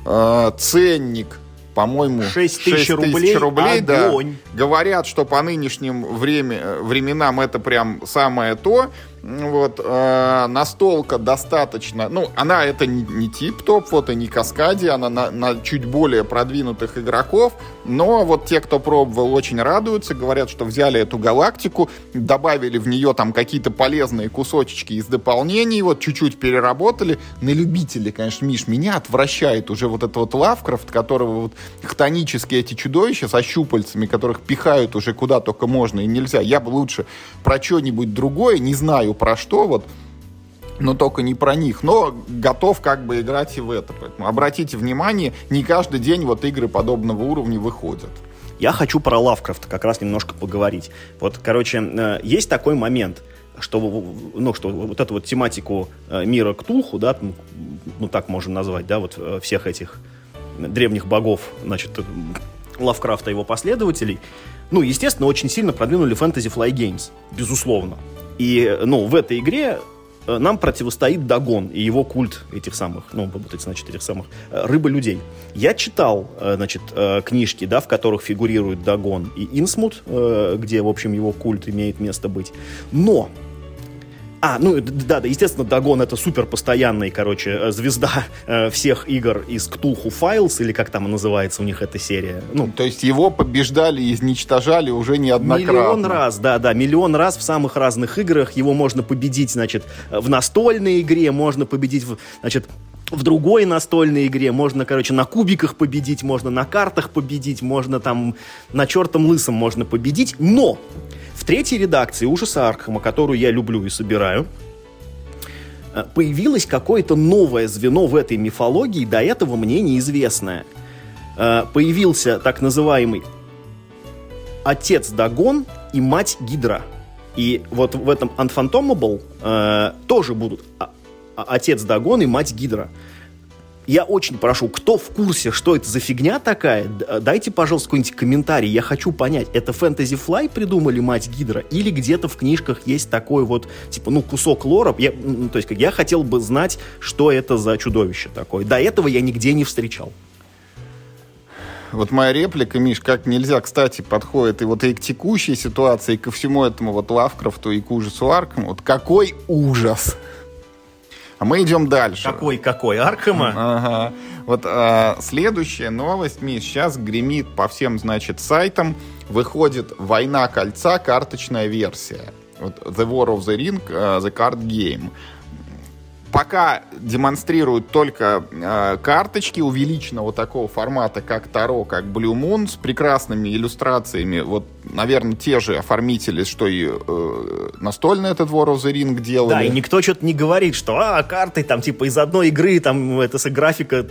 Э, ценник, по-моему, шесть тысяч рублей, да. Говорят, что по нынешним время, временам это прям самое то. Вот, э, настолка достаточно... Ну, она это не, не тип-топ, вот, и не Каскадия, она на, на чуть более продвинутых игроков, но вот те, кто пробовал, очень радуются, говорят, что взяли эту галактику, добавили в нее там какие-то полезные кусочки из дополнений, вот, чуть-чуть переработали. На любителей, конечно, Миш, меня отвращает уже вот этот вот Лавкрафт, которого вот хтонически эти чудовища со щупальцами, которых пихают уже куда только можно и нельзя. Я бы лучше про что-нибудь другое, не знаю, про что, вот, но только не про них, но готов как бы играть и в это. Поэтому обратите внимание, не каждый день вот игры подобного уровня выходят. Я хочу про Лавкрафт как раз немножко поговорить. Вот, короче, есть такой момент, что, ну, что вот эту вот тематику мира Ктулху, да, ну, так можно назвать, да, вот всех этих древних богов, значит, Лавкрафта и его последователей, ну, естественно, очень сильно продвинули Fantasy Flight Games, безусловно. И, ну, в этой игре нам противостоит Дагон и его культ этих самых, ну, значит, этих самых рыболюдей. Я читал, значит, книжки, да, в которых фигурируют Дагон и Инсмут, где, в общем, его культ имеет место быть. Но... А, ну, да, да, естественно, Дагон — это супер постоянный, короче, звезда э, всех игр из Ктулху Файлз, или как там называется у них эта серия. Ну, то есть его побеждали и изничтожали уже неоднократно. Миллион раз, да, да, миллион раз в самых разных играх. Его можно победить, значит, в настольной игре, можно победить, в, значит, в другой настольной игре, можно, короче, на кубиках победить, можно на картах победить, можно там на чертом лысом можно победить, но... В третьей редакции «Ужаса Аркхема», которую я люблю и собираю, появилось какое-то новое звено в этой мифологии, до этого мне неизвестное. Появился так называемый «Отец Дагон» и «Мать Гидра». И вот в этом «Unphantomable» тоже будут «Отец Дагон» и «Мать Гидра». Я очень прошу, кто в курсе, что это за фигня такая, дайте, пожалуйста, какой-нибудь комментарий. Я хочу понять, это Fantasy Fly придумали «Мать Гидра» или где-то в книжках есть такой вот, типа, ну, кусок лора. Я, ну, то есть я хотел бы знать, что это за чудовище такое. До этого я нигде не встречал. Вот моя реплика, Миш, как нельзя, кстати, подходит и вот и к текущей ситуации, и ко всему этому вот Лавкрафту, и к «Ужасу Аркхема». Вот какой ужас! А мы идем дальше. Какой-какой? Аркхема? Ага. Вот э, следующая новость, Миш, сейчас гремит по всем, значит, сайтам. Выходит «Война кольца», карточная версия. Вот The War of the Ring The Card Game. Пока демонстрируют только э, карточки увеличенного такого формата, как Таро, как Blue Moon, с прекрасными иллюстрациями. Вот, наверное, те же оформители, что и э, настольный этот War of the Ring делали. Да, и никто что-то не говорит, что а, карты там типа из одной игры, там это с графика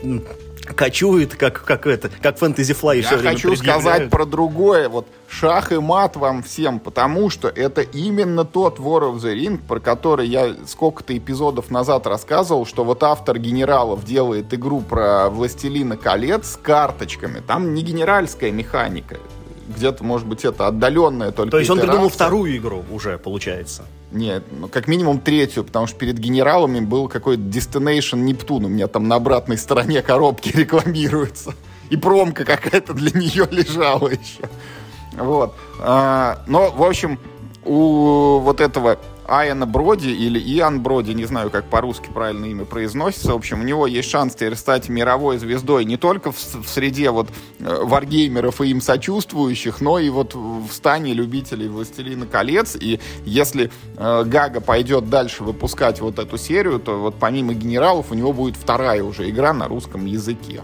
качует, как, как это, как Fantasy Flight. Я хочу сказать про другое. Вот шах и мат вам всем, потому что это именно тот War of the Ring, про который я сколько-то эпизодов назад рассказывал, что вот автор генералов делает игру про Властелина колец с карточками. Там не генеральская механика. Где-то, может быть, это отдаленная только То есть итерация. Он придумал вторую игру уже, получается? Нет, ну, как минимум третью, потому что перед генералами был какой-то Destination Нептун. У меня там на обратной стороне коробки рекламируется. И промка какая-то для нее лежала еще. Вот. А, но, в общем, у вот этого Иэна Броди, или Иэн Броди, не знаю, как по-русски правильно имя произносится, в общем, у него есть шанс теперь стать мировой звездой не только в, в среде вот варгеймеров и им сочувствующих, но и вот в стане любителей «Властелина колец». И если э, Гага пойдет дальше выпускать вот эту серию, то вот помимо генералов у него будет вторая уже игра на русском языке.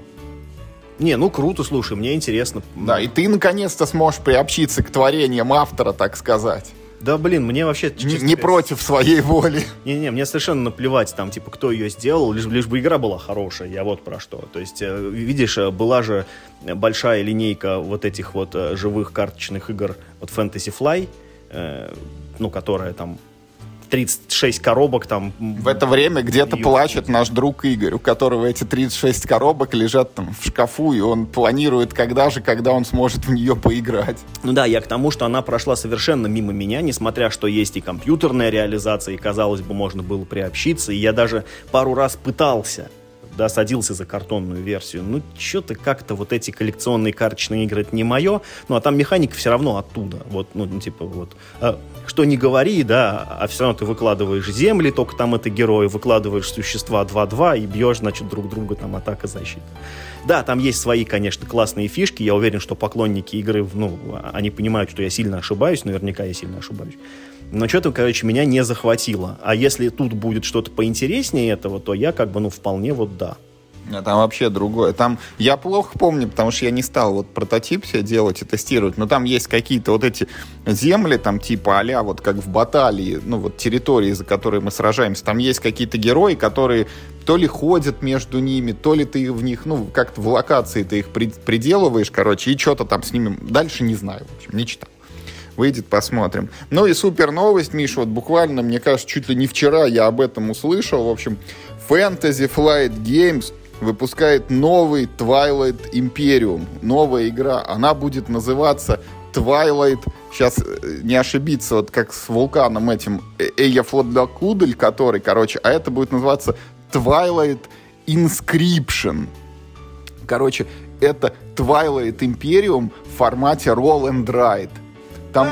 Не, ну круто, слушай, мне интересно. Да, и ты наконец-то сможешь приобщиться к творениям автора, так сказать. Да, блин, мне вообще... Не, не против своей воли. Не-не, мне совершенно наплевать, там, типа, кто ее сделал, лишь, лишь бы игра была хорошая, я вот про что. То есть, видишь, была же большая линейка вот этих вот живых карточных игр от Fantasy Fly, э, ну, которая там тридцать шесть коробок там... В это время где-то ее... плачет наш друг Игорь, у которого эти тридцать шесть коробок лежат там в шкафу, и он планирует, когда же, когда он сможет в нее поиграть. Ну да, я к тому, что она прошла совершенно мимо меня, несмотря, что есть и компьютерная реализация, и, казалось бы, можно было приобщиться, и я даже пару раз пытался, да, садился за картонную версию. Ну, что-то как-то вот эти коллекционные карточные игры, это не мое, ну, а там механика все равно оттуда, вот, ну, типа, вот... Что не говори, да, а все равно ты выкладываешь земли, только там это герои, выкладываешь существа два-два и бьешь, значит, друг друга там атака, защита. Да, там есть свои, конечно, классные фишки, я уверен, что поклонники игры, ну, они понимают, что я сильно ошибаюсь, наверняка я сильно ошибаюсь. Но что-то, короче, меня не захватило. А если тут будет что-то поинтереснее этого, то я как бы, ну, вполне вот да. Там вообще другое. Там я плохо помню, потому что я не стал вот прототип себе делать и тестировать, но там есть какие-то вот эти земли, там типа а-ля вот как в баталии, ну вот территории, за которые мы сражаемся, там есть какие-то герои, которые то ли ходят между ними, то ли ты в них, ну как-то в локации ты их приделываешь, короче, и что-то там с ними, дальше не знаю, в общем, не читал. Выйдет, посмотрим. Ну и супер новость, Миша, вот буквально, мне кажется, чуть ли не вчера я об этом услышал, в общем, Fantasy Flight Games выпускает новый Twilight Imperium. Новая игра. Она будет называться Twilight... Сейчас не ошибиться, вот как с вулканом этим Эйяфлодлакудль, который, короче, а это будет называться Twilight Inscription. Короче, это Twilight Imperium в формате Roll and Ride. Там...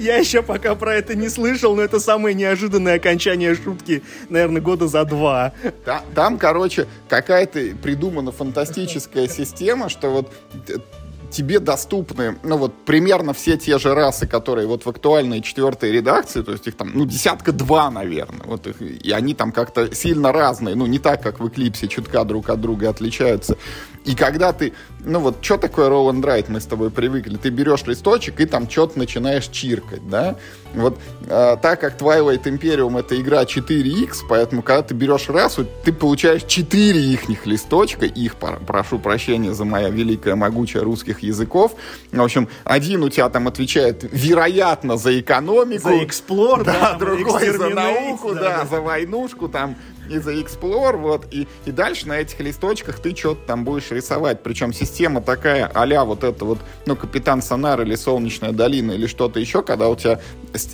Я еще пока про это не слышал, но это самое неожиданное окончание шутки, наверное, года за два. Там, там короче, какая-то придумана фантастическая система, что вот тебе доступны, ну вот, примерно все те же расы, которые вот в актуальной четвертой редакции, то есть их там, ну, десятка-два, наверное, вот их, и они там как-то сильно разные, ну, не так, как в Эклипсе, чутка друг от друга отличаются. И когда ты, ну вот, что такое roll and write, мы с тобой привыкли, ты берешь листочек и там что-то начинаешь чиркать, да? Вот э, так как Twilight Imperium — это игра четыре икс, поэтому когда ты берешь расу, ты получаешь четыре ихних листочка, их, прошу прощения за моя великая могучая русских языков. В общем, один у тебя там отвечает, вероятно, за экономику. За эксплор, да, да, другой за науку, да, да, да, за войнушку там и за эксплор, вот. И, и дальше на этих листочках ты что-то там будешь рисовать. Причем система такая а-ля вот это вот, ну, Капитан Сонар или Солнечная долина или что-то еще, когда у тебя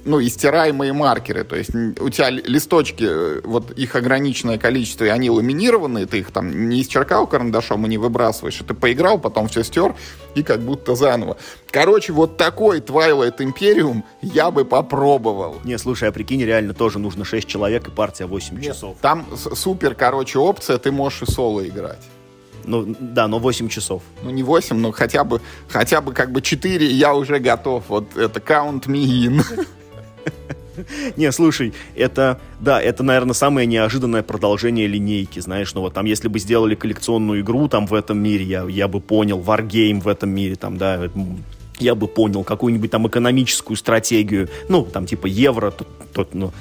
ну, и стираемые маркеры, то есть у тебя листочки, вот их ограниченное количество, и они ламинированные, ты их там не исчеркал карандашом и не выбрасываешь, и ты поиграл, потом все стер, и как будто заново. Короче, вот такой Twilight Imperium я бы попробовал. Не, слушай, а прикинь, реально тоже нужно шесть человек и партия восемь часов. Там супер, короче, опция, ты можешь и соло играть. Ну, да, но восемь часов. Ну, не восемь, но хотя бы, хотя бы как бы четыре, я уже готов. Вот это count me in. Не, слушай, это, да, это, наверное, самое неожиданное продолжение линейки, знаешь, ну вот там, если бы сделали коллекционную игру там в этом мире, я, я бы понял, Wargame в этом мире, там, да, я бы понял какую-нибудь там экономическую стратегию, ну, там, типа евро, тот, тот, ну,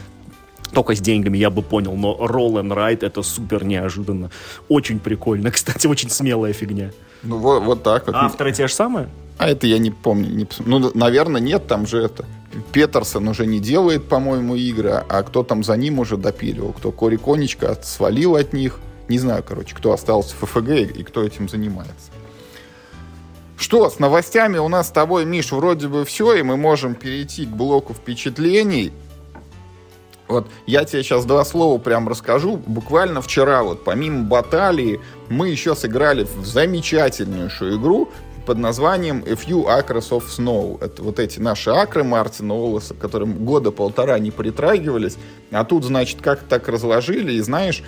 только с деньгами, я бы понял, но Roll and Ride — это супер неожиданно. Очень прикольно, кстати, очень смелая фигня. Ну, вот, вот так вот. Авторы те же самые? А это я не помню. Не... Ну, наверное, нет, там же это... Петерсон уже не делает, по-моему, игры, а кто там за ним уже допиливал, кто Кори Конечко свалил от них. Не знаю, короче, кто остался в эф эф гэ и кто этим занимается. Что, с новостями у нас с тобой, Миш, вроде бы все, и мы можем перейти к блоку впечатлений. Вот я тебе сейчас два слова прям расскажу. Буквально вчера, вот помимо баталии, мы еще сыграли в замечательнейшую игру под названием A Few Acres of Snow. Это вот эти наши акры Мартина Оллеса, которым года полтора не притрагивались, а тут, значит, как-то так разложили, и, знаешь,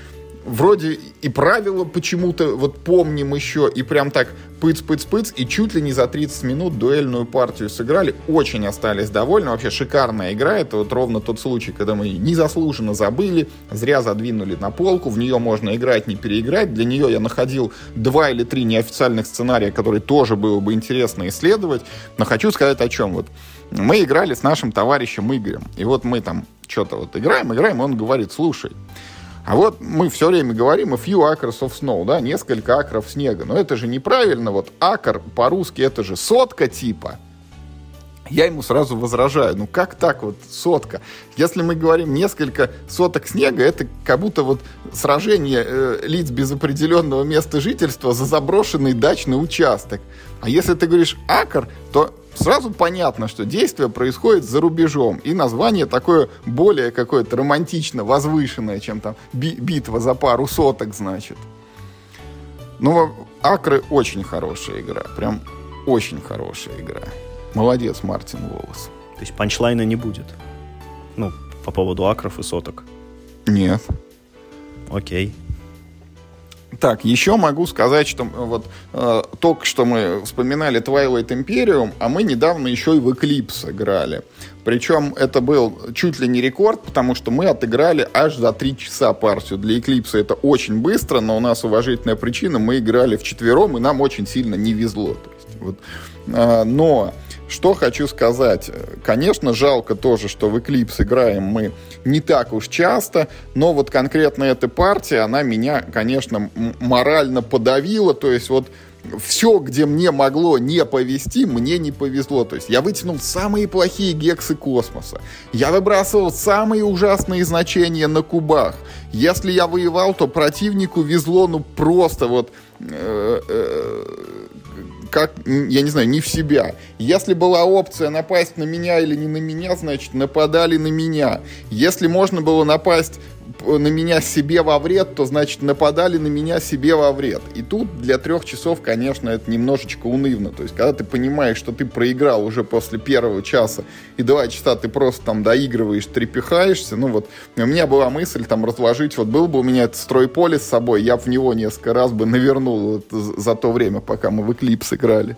вроде и правила почему-то вот помним еще, и прям так пыц-пыц-пыц, и чуть ли не за тридцать минут дуэльную партию сыграли, очень остались довольны, вообще шикарная игра, это вот ровно тот случай, когда мы незаслуженно забыли, зря задвинули на полку, в нее можно играть, не переиграть, для нее я находил два или три неофициальных сценария, которые тоже было бы интересно исследовать, но хочу сказать о чем вот. Мы играли с нашим товарищем Игорем, и вот мы там что-то вот играем, играем, и он говорит, слушай, а вот мы все время говорим a few acres of snow, да, несколько акров снега. Но это же неправильно, вот акр по-русски это же сотка типа. Я ему сразу возражаю, ну как так вот сотка? Если мы говорим несколько соток снега, это как будто вот сражение э, лиц без определенного места жительства за заброшенный дачный участок. А если ты говоришь акр, то... Сразу понятно, что действие происходит за рубежом, и название такое более какое-то романтично возвышенное, чем там би- битва за пару соток, значит. Ну, акры очень хорошая игра, прям очень хорошая игра. Молодец, Мартин Волос. То есть панчлайна не будет? Ну, по поводу акров и соток? Нет. Окей. Так, еще могу сказать, что вот э, только что мы вспоминали Twilight Imperium, а мы недавно еще и в Eclipse играли. Причем это был чуть ли не рекорд, потому что мы отыграли аж за три часа партию. Для Eclipse это очень быстро, но у нас уважительная причина, мы играли вчетвером, и нам очень сильно не везло. То есть, вот, э, но... Что хочу сказать, конечно, жалко тоже, что в Eclipse играем мы не так уж часто, но вот конкретно эта партия, она меня, конечно, морально подавила, то есть вот все, где мне могло не повезти, мне не повезло, то есть я вытянул самые плохие гексы космоса, я выбрасывал самые ужасные значения на кубах, если я воевал, то противнику везло, ну просто вот... как, я не знаю, не в себя. Если была опция напасть на меня или не на меня, значит, нападали на меня. Если можно было напасть на меня себе во вред, то, значит, нападали на меня себе во вред. И тут для трех часов, конечно, это немножечко унывно. То есть, когда ты понимаешь, что ты проиграл уже после первого часа, и два часа ты просто там доигрываешь, трепихаешься, ну вот, у меня была мысль там разложить, вот был бы у меня этот Стройполис с собой, я бы в него несколько раз бы навернул за то время, пока мы в Eclipse играли.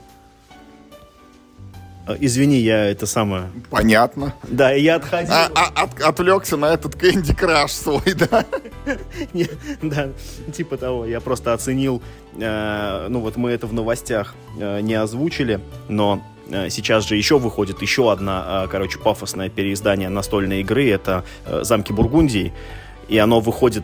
Извини, я это самое... Понятно. Да, и я отходил. А, а, от, отвлекся на этот Candy Crush свой, да? Не, да, типа того. Я просто оценил... Э, ну вот мы это в новостях э, не озвучили, но э, сейчас же еще выходит еще одна, э, короче, пафосное переиздание настольной игры. Это э, «Замки Бургундии». И оно выходит...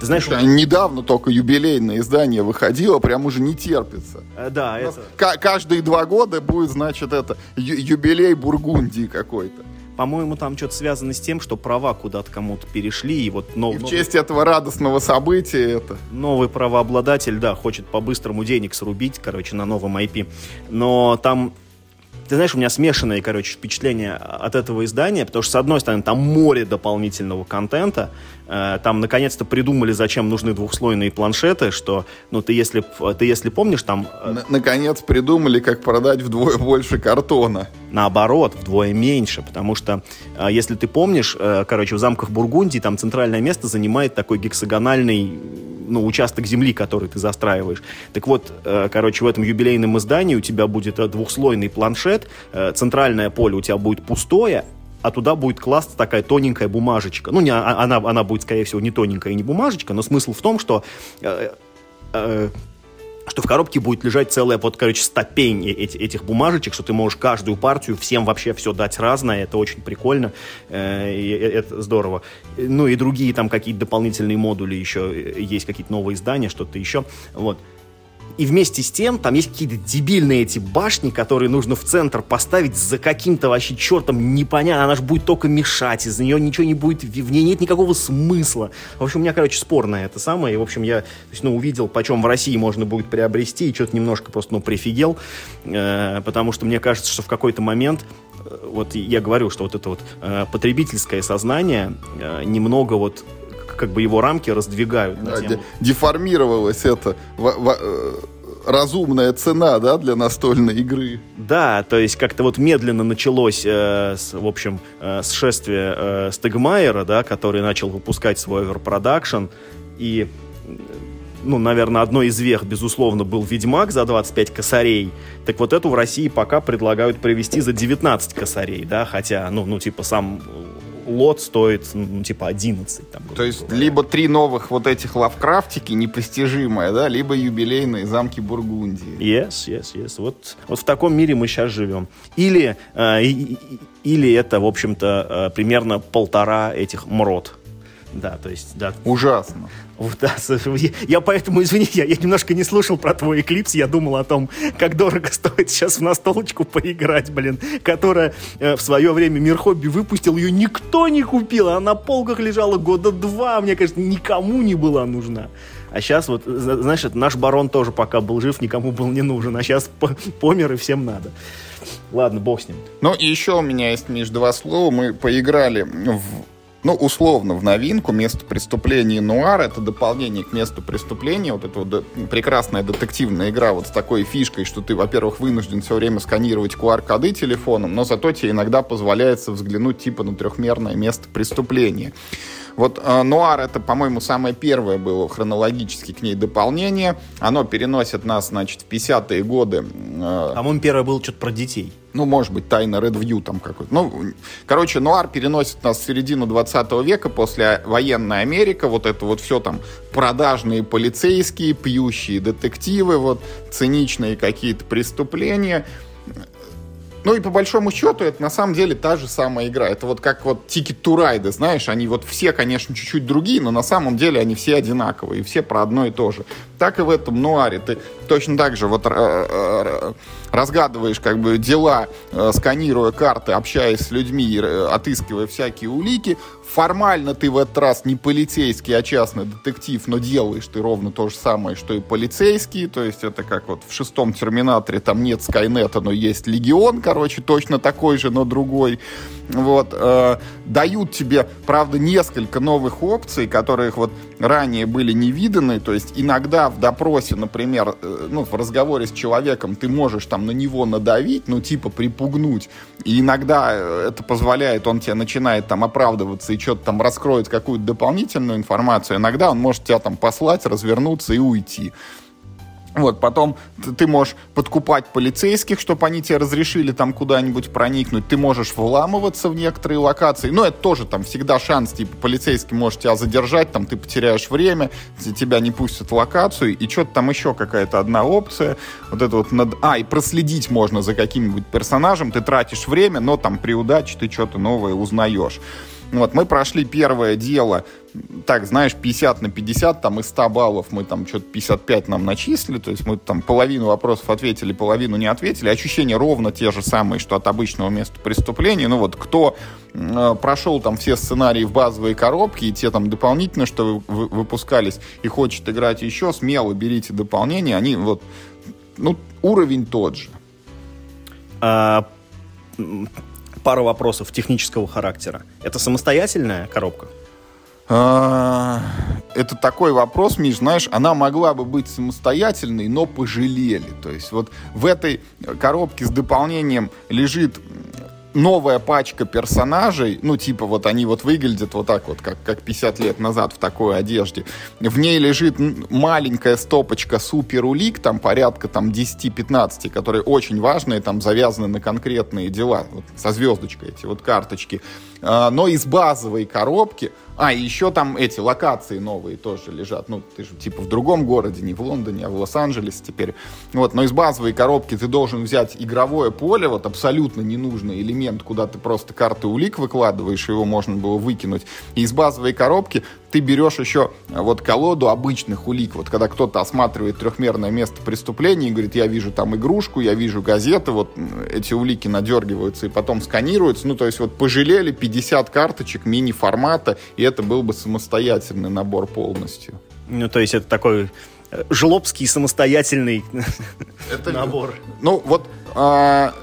Ты знаешь, это, он... Недавно только юбилейное издание выходило, прям уже не терпится. Да, это... к- каждые два года будет, значит, это ю- юбилей Бургундии какой-то. По-моему, там что-то связано с тем, что права куда-то кому-то перешли. И, вот нов... и в честь этого радостного события это. Новый правообладатель, да, хочет по-быстрому денег срубить, короче, на новом ай пи. Но там... Ты знаешь, у меня смешанные, короче, впечатления от этого издания, потому что, с одной стороны, там море дополнительного контента, э, там, наконец-то, придумали, зачем нужны двухслойные планшеты, что, ну, ты если, ты, если помнишь, там... Э, наконец придумали, как продать вдвое больше картона. Наоборот, вдвое меньше, потому что, э, если ты помнишь, э, короче, в замках Бургундии там центральное место занимает такой гексагональный, ну, участок земли, который ты застраиваешь. Так вот, э, короче, в этом юбилейном издании у тебя будет двухслойный планшет, э, центральное поле у тебя будет пустое, а туда будет класться такая тоненькая бумажечка. Ну, не, она, она будет, скорее всего, не тоненькая и не бумажечка, но смысл в том, что... Э, э, что в коробке будет лежать целая, вот, короче, стопень эти, этих бумажечек, что ты можешь каждую партию всем вообще все дать разное, это очень прикольно, э, и, это здорово. Ну и другие там какие-то дополнительные модули еще, есть какие-то новые издания, что-то еще, вот. И вместе с тем, там есть какие-то дебильные эти башни, которые нужно в центр поставить за каким-то вообще чертом непонятно. Она же будет только мешать, из-за нее ничего не будет, в ней нет никакого смысла. В общем, у меня, короче, спорное это самое. И, в общем, я, то есть, ну, увидел, почем в России можно будет приобрести, и что-то немножко просто, ну, прифигел. Э, потому что мне кажется, что в какой-то момент, вот я говорю, что вот это вот э, потребительское сознание э, немного вот... как бы его рамки раздвигают. Да, де- деформировалась эта в- в- разумная цена, да, для настольной игры. Да, то есть как-то вот медленно началось, э, с, в общем, э, с шествия э, Стегмайера, да, который начал выпускать свой оверпродакшн, и, ну, наверное, одной из вех, безусловно, был «Ведьмак» за двадцать пять косарей. Так вот эту в России пока предлагают привезти за девятнадцать косарей, да, хотя, ну, ну типа сам... лот стоит, ну, типа, одиннадцать. Там, то есть, говоря. Либо три новых вот этих лавкрафтики, непостижимая, да, либо юбилейные замки Бургундии. Yes, yes, yes. Вот, вот в таком мире мы сейчас живем. Или, э, и, или это, в общем-то, э, примерно полтора этих мрот. Да, то есть, да. Ужасно. Да, я, я поэтому, извини, я, я немножко не слушал про твой Эклипс, я думал о том, как дорого стоит сейчас в настолочку поиграть, блин, которая э, в свое время Мир Хобби выпустил, ее никто не купил, она на полках лежала года два, мне кажется, никому не была нужна. А сейчас вот, знаешь, наш барон тоже пока был жив, никому был не нужен, а сейчас помер и всем надо. Ладно, бог с ним. Ну и еще у меня есть, Миш, два слова, мы поиграли в... Ну, условно, в новинку «Место преступления нуар». Это дополнение к «Месту преступления». Вот эта вот де- прекрасная детективная игра вот с такой фишкой, что ты, во-первых, вынужден все время сканировать ку ар коды телефоном, но зато тебе иногда позволяется взглянуть типа на трехмерное место преступления. Вот э, «Нуар» — это, по-моему, самое первое было хронологически к ней дополнение. Оно переносит нас, значит, в пятидесятые годы. Э... По-моему, первое было что-то про детей. Ну, может быть, «Тайна Редвью» там какой-то. Ну, короче, «Нуар» переносит нас в середину двадцатого века, после военной Америки. Вот это вот все там продажные полицейские, пьющие детективы, вот циничные какие-то преступления. Ну и по большому счету это на самом деле та же самая игра. Это вот как вот Ticket to Ride, знаешь, они вот все, конечно, чуть-чуть другие, но на самом деле они все одинаковые, и все про одно и то же. Так и в этом «Нуаре». Ты точно так же вот разгадываешь как бы дела, сканируя карты, общаясь с людьми, отыскивая всякие улики. Формально ты в этот раз не полицейский, а частный детектив, но делаешь ты ровно то же самое, что и полицейский. То есть это как вот в шестом «Терминаторе», там нет Скайнета, но есть Легион, короче, точно такой же, но другой. Вот. Э, дают тебе, правда, несколько новых опций, которых вот ранее были невиданы. То есть иногда в допросе, например, э, ну, в разговоре с человеком ты можешь там на него надавить, ну, типа припугнуть. И иногда это позволяет, он тебе начинает там оправдываться и что-то там раскроет какую-то дополнительную информацию. Иногда он может тебя там послать, развернуться и уйти. Вот, потом ты можешь подкупать полицейских, чтобы они тебе разрешили там куда-нибудь проникнуть. Ты можешь вламываться в некоторые локации. Ну, это тоже там всегда шанс, типа, полицейский может тебя задержать, там ты потеряешь время, тебя не пустят в локацию, и что-то там еще какая-то одна опция. Вот это вот над... А, и проследить можно за каким-нибудь персонажем. Ты тратишь время, но там при удаче ты что-то новое узнаешь. Вот, мы прошли первое дело, так, знаешь, пятьдесят на пятьдесят, там, из ста баллов мы там что-то пятьдесят пять нам начислили, то есть мы там половину вопросов ответили, половину не ответили. Ощущения ровно те же самые, что от обычного «Места преступления». Ну вот, кто э, прошел там все сценарии в базовые коробки, и те там дополнительно, что вы, вы, выпускались, и хочет играть еще, смело берите дополнения, они вот, ну, уровень тот же. А... пару вопросов технического характера. Это самостоятельная коробка? Это такой вопрос, Миш, знаешь, она могла бы быть самостоятельной, но пожалели. То есть вот в этой коробке с дополнением лежит новая пачка персонажей, ну типа вот они вот выглядят вот так вот, как, как пятьдесят лет назад в такой одежде. В ней лежит маленькая стопочка суперулик, там порядка там десять-пятнадцать, которые очень важные, там завязаны на конкретные дела, вот, со звездочкой эти вот карточки. Но из базовой коробки... А, и еще там эти локации новые тоже лежат. Ну, ты же типа в другом городе, не в Лондоне, а в Лос-Анджелесе теперь. Вот, но из базовой коробки ты должен взять игровое поле, вот абсолютно ненужный элемент, куда ты просто карты улик выкладываешь, его можно было выкинуть. И из базовой коробки ты берешь еще вот колоду обычных улик. Вот когда кто-то осматривает трехмерное место преступления и говорит, я вижу там игрушку, я вижу газеты, вот эти улики надергиваются и потом сканируются. Ну, то есть вот пожалели пятьдесят карточек мини-формата, и это был бы самостоятельный набор полностью. Ну, то есть это такой жлобский самостоятельный это набор. Ну, вот... А-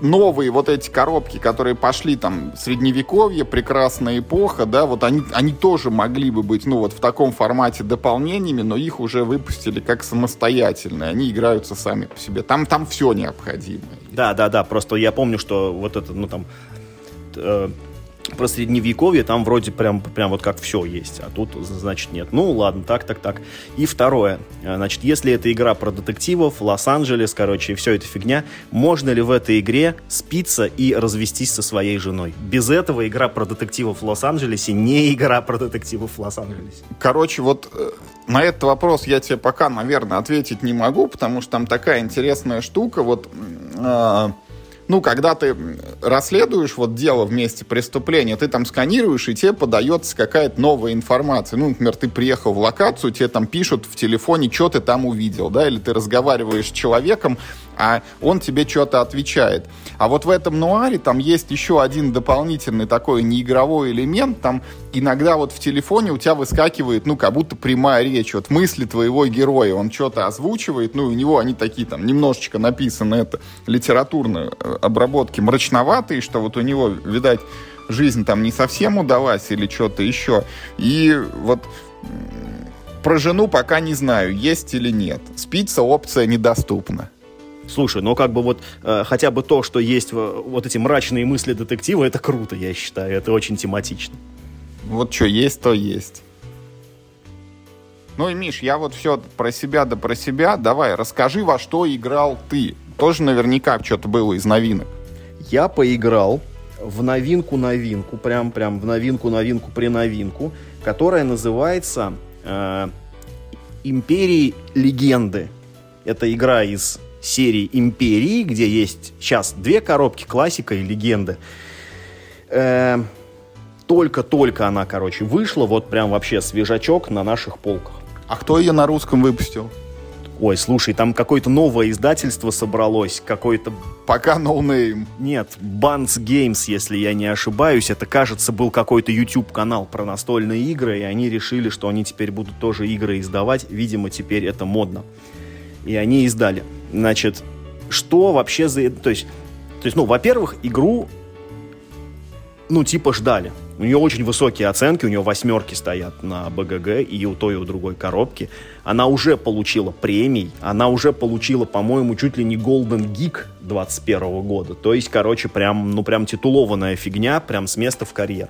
Новые вот эти коробки, которые пошли там средневековье, прекрасная эпоха, да, вот они, они тоже могли бы быть, ну, вот в таком формате дополнениями, но их уже выпустили как самостоятельные, они играются сами по себе. Там, там все необходимое. Да, да, да, просто я помню, что вот это, ну, там, э, про средневековье там вроде прям, прям вот как все есть, а тут, значит, нет. Ну, ладно, так, так, так. И второе, значит, если это игра про детективов, Лос-Анджелес, короче, все это фигня, можно ли в этой игре спиться и развестись со своей женой? Без этого игра про детективов в Лос-Анджелесе не игра про детективов в Лос-Анджелесе. Короче, вот на этот вопрос я тебе пока, наверное, ответить не могу, потому что там такая интересная штука, вот... Э- Ну, когда ты расследуешь вот дело в месте преступления, ты там сканируешь, и тебе подается какая-то новая информация. Ну, например, ты приехал в локацию, тебе там пишут в телефоне, что ты там увидел, да, или ты разговариваешь с человеком, а он тебе что-то отвечает. А вот в этом нуаре там есть еще один дополнительный такой неигровой элемент, там иногда вот в телефоне у тебя выскакивает, ну, как будто прямая речь, вот мысли твоего героя, он что-то озвучивает, ну, у него они такие там немножечко написаны, это литературные обработки мрачноватые, что вот у него, видать, жизнь там не совсем удалась или что-то еще. И вот... Про жену пока не знаю, есть или нет. Спиться опция недоступна. Слушай, ну как бы вот э, хотя бы то, что есть э, вот эти мрачные мысли детектива, это круто, я считаю, это очень тематично. Вот что есть, то есть. Ну и, Миш, я вот все про себя да про себя. Давай, расскажи, во что играл ты. Тоже наверняка что-то было из новинок. Я поиграл в новинку-новинку, прям-прям в новинку-новинку при новинку, которая называется э, «Империи легенды». Это игра из... серии «Империи», где есть сейчас две коробки, классика и легенда. Э-э- только-только она, короче, вышла, вот прям вообще свежачок на наших полках. А кто ее на русском выпустил? Ой, слушай, там какое-то новое издательство собралось, какое-то... Пока ноунейм. Нет, Bands Games, если я не ошибаюсь, это, кажется, был какой-то YouTube-канал про настольные игры, и они решили, что они теперь будут тоже игры издавать, видимо, теперь это модно. И они издали. Значит, что вообще за... То есть, то есть, ну, во-первых, игру, ну, типа ждали. У нее очень высокие оценки, у нее восьмерки стоят на БГГ и у той, и у другой коробки. Она уже получила премий, она уже получила, по-моему, чуть ли не Golden Geek двадцать первого года. То есть, короче, прям, ну, прям титулованная фигня, прям с места в карьер.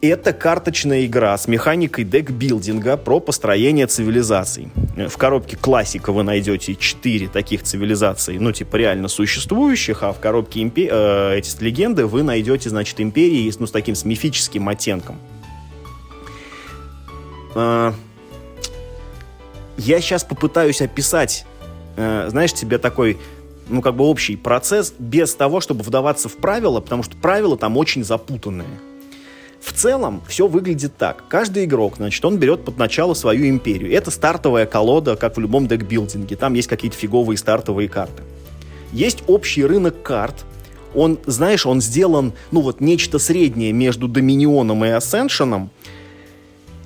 Это карточная игра с механикой декбилдинга про построение цивилизаций. В коробке классика вы найдете четыре таких цивилизации, ну, типа, реально существующих, а в коробке импе... э, эти легенды вы найдете, значит, империи, ну, с таким с мифическим оттенком. Э, я сейчас попытаюсь описать, э, знаешь, тебе такой... ну, как бы общий процесс, без того, чтобы вдаваться в правила, потому что правила там очень запутанные. В целом все выглядит так. Каждый игрок, значит, он берет под начало свою империю. Это стартовая колода, как в любом декбилдинге. Там есть какие-то фиговые стартовые карты. Есть общий рынок карт. Он, знаешь, он сделан, ну вот, нечто среднее между Доминионом и Ascension.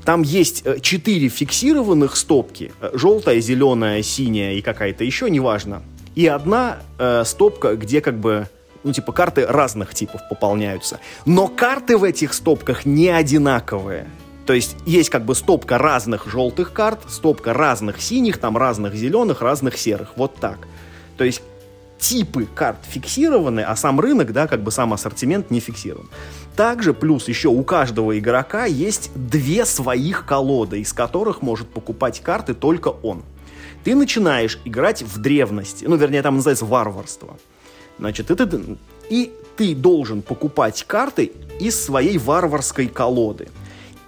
Там есть четыре фиксированных стопки. Желтая, зеленая, синяя и какая-то еще, неважно. и одна э, стопка, где как бы, ну, типа, карты разных типов пополняются. Но карты в этих стопках не одинаковые. То есть есть как бы стопка разных желтых карт, стопка разных синих, там разных зеленых, разных серых. Вот так. То есть типы карт фиксированы, а сам рынок, да, как бы сам ассортимент не фиксирован. Также плюс еще у каждого игрока есть две своих колоды, из которых может покупать карты только он. Ты начинаешь играть в древности, ну, вернее, там называется варварство. Значит, это... и ты должен покупать карты из своей варварской колоды.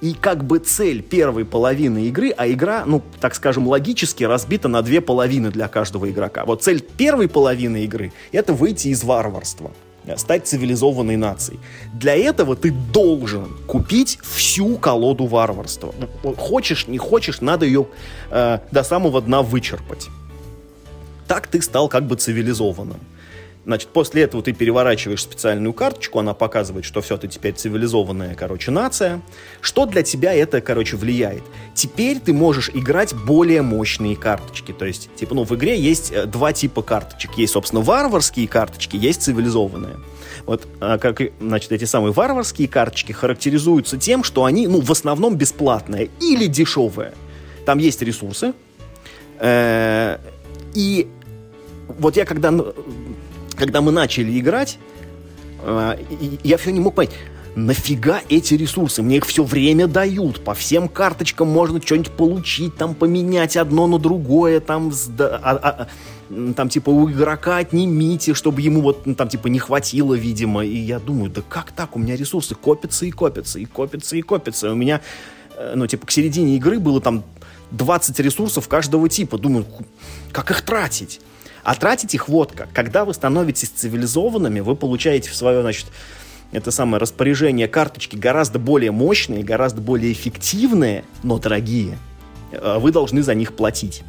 И как бы цель первой половины игры, а игра, ну, так скажем, логически разбита на две половины для каждого игрока. Вот цель первой половины игры — это выйти из варварства, стать цивилизованной нацией. Для этого ты должен купить всю колоду варварства. Хочешь, не хочешь, надо ее э, до самого дна вычерпать. Так ты стал как бы цивилизованным. Значит, после этого ты переворачиваешь специальную карточку, она показывает, что все, ты теперь цивилизованная, короче, нация. Что для тебя это, короче, влияет? Теперь ты можешь играть более мощные карточки. То есть, типа, ну, в игре есть два типа карточек. Есть, собственно, варварские карточки, есть цивилизованные. Вот, как, значит, эти самые варварские карточки характеризуются тем, что они, ну, в основном бесплатные или дешевые. Там есть ресурсы. И вот я когда... Когда мы начали играть, я все не мог понять, нафига эти ресурсы? Мне их все время дают, по всем карточкам можно что-нибудь получить, там поменять одно на другое, там, а, а, там типа у игрока отнимите, чтобы ему вот там типа не хватило, видимо. И я думаю, да как так? У меня ресурсы копятся и копятся, и копятся, и копятся. У меня, ну типа к середине игры было там двадцать ресурсов каждого типа. Думаю, как их тратить? А тратить их вот как. Когда вы становитесь цивилизованными, вы получаете в свое, значит, это самое распоряжение карточки гораздо более мощные, гораздо более эффективные, но дорогие. Вы должны за них платить.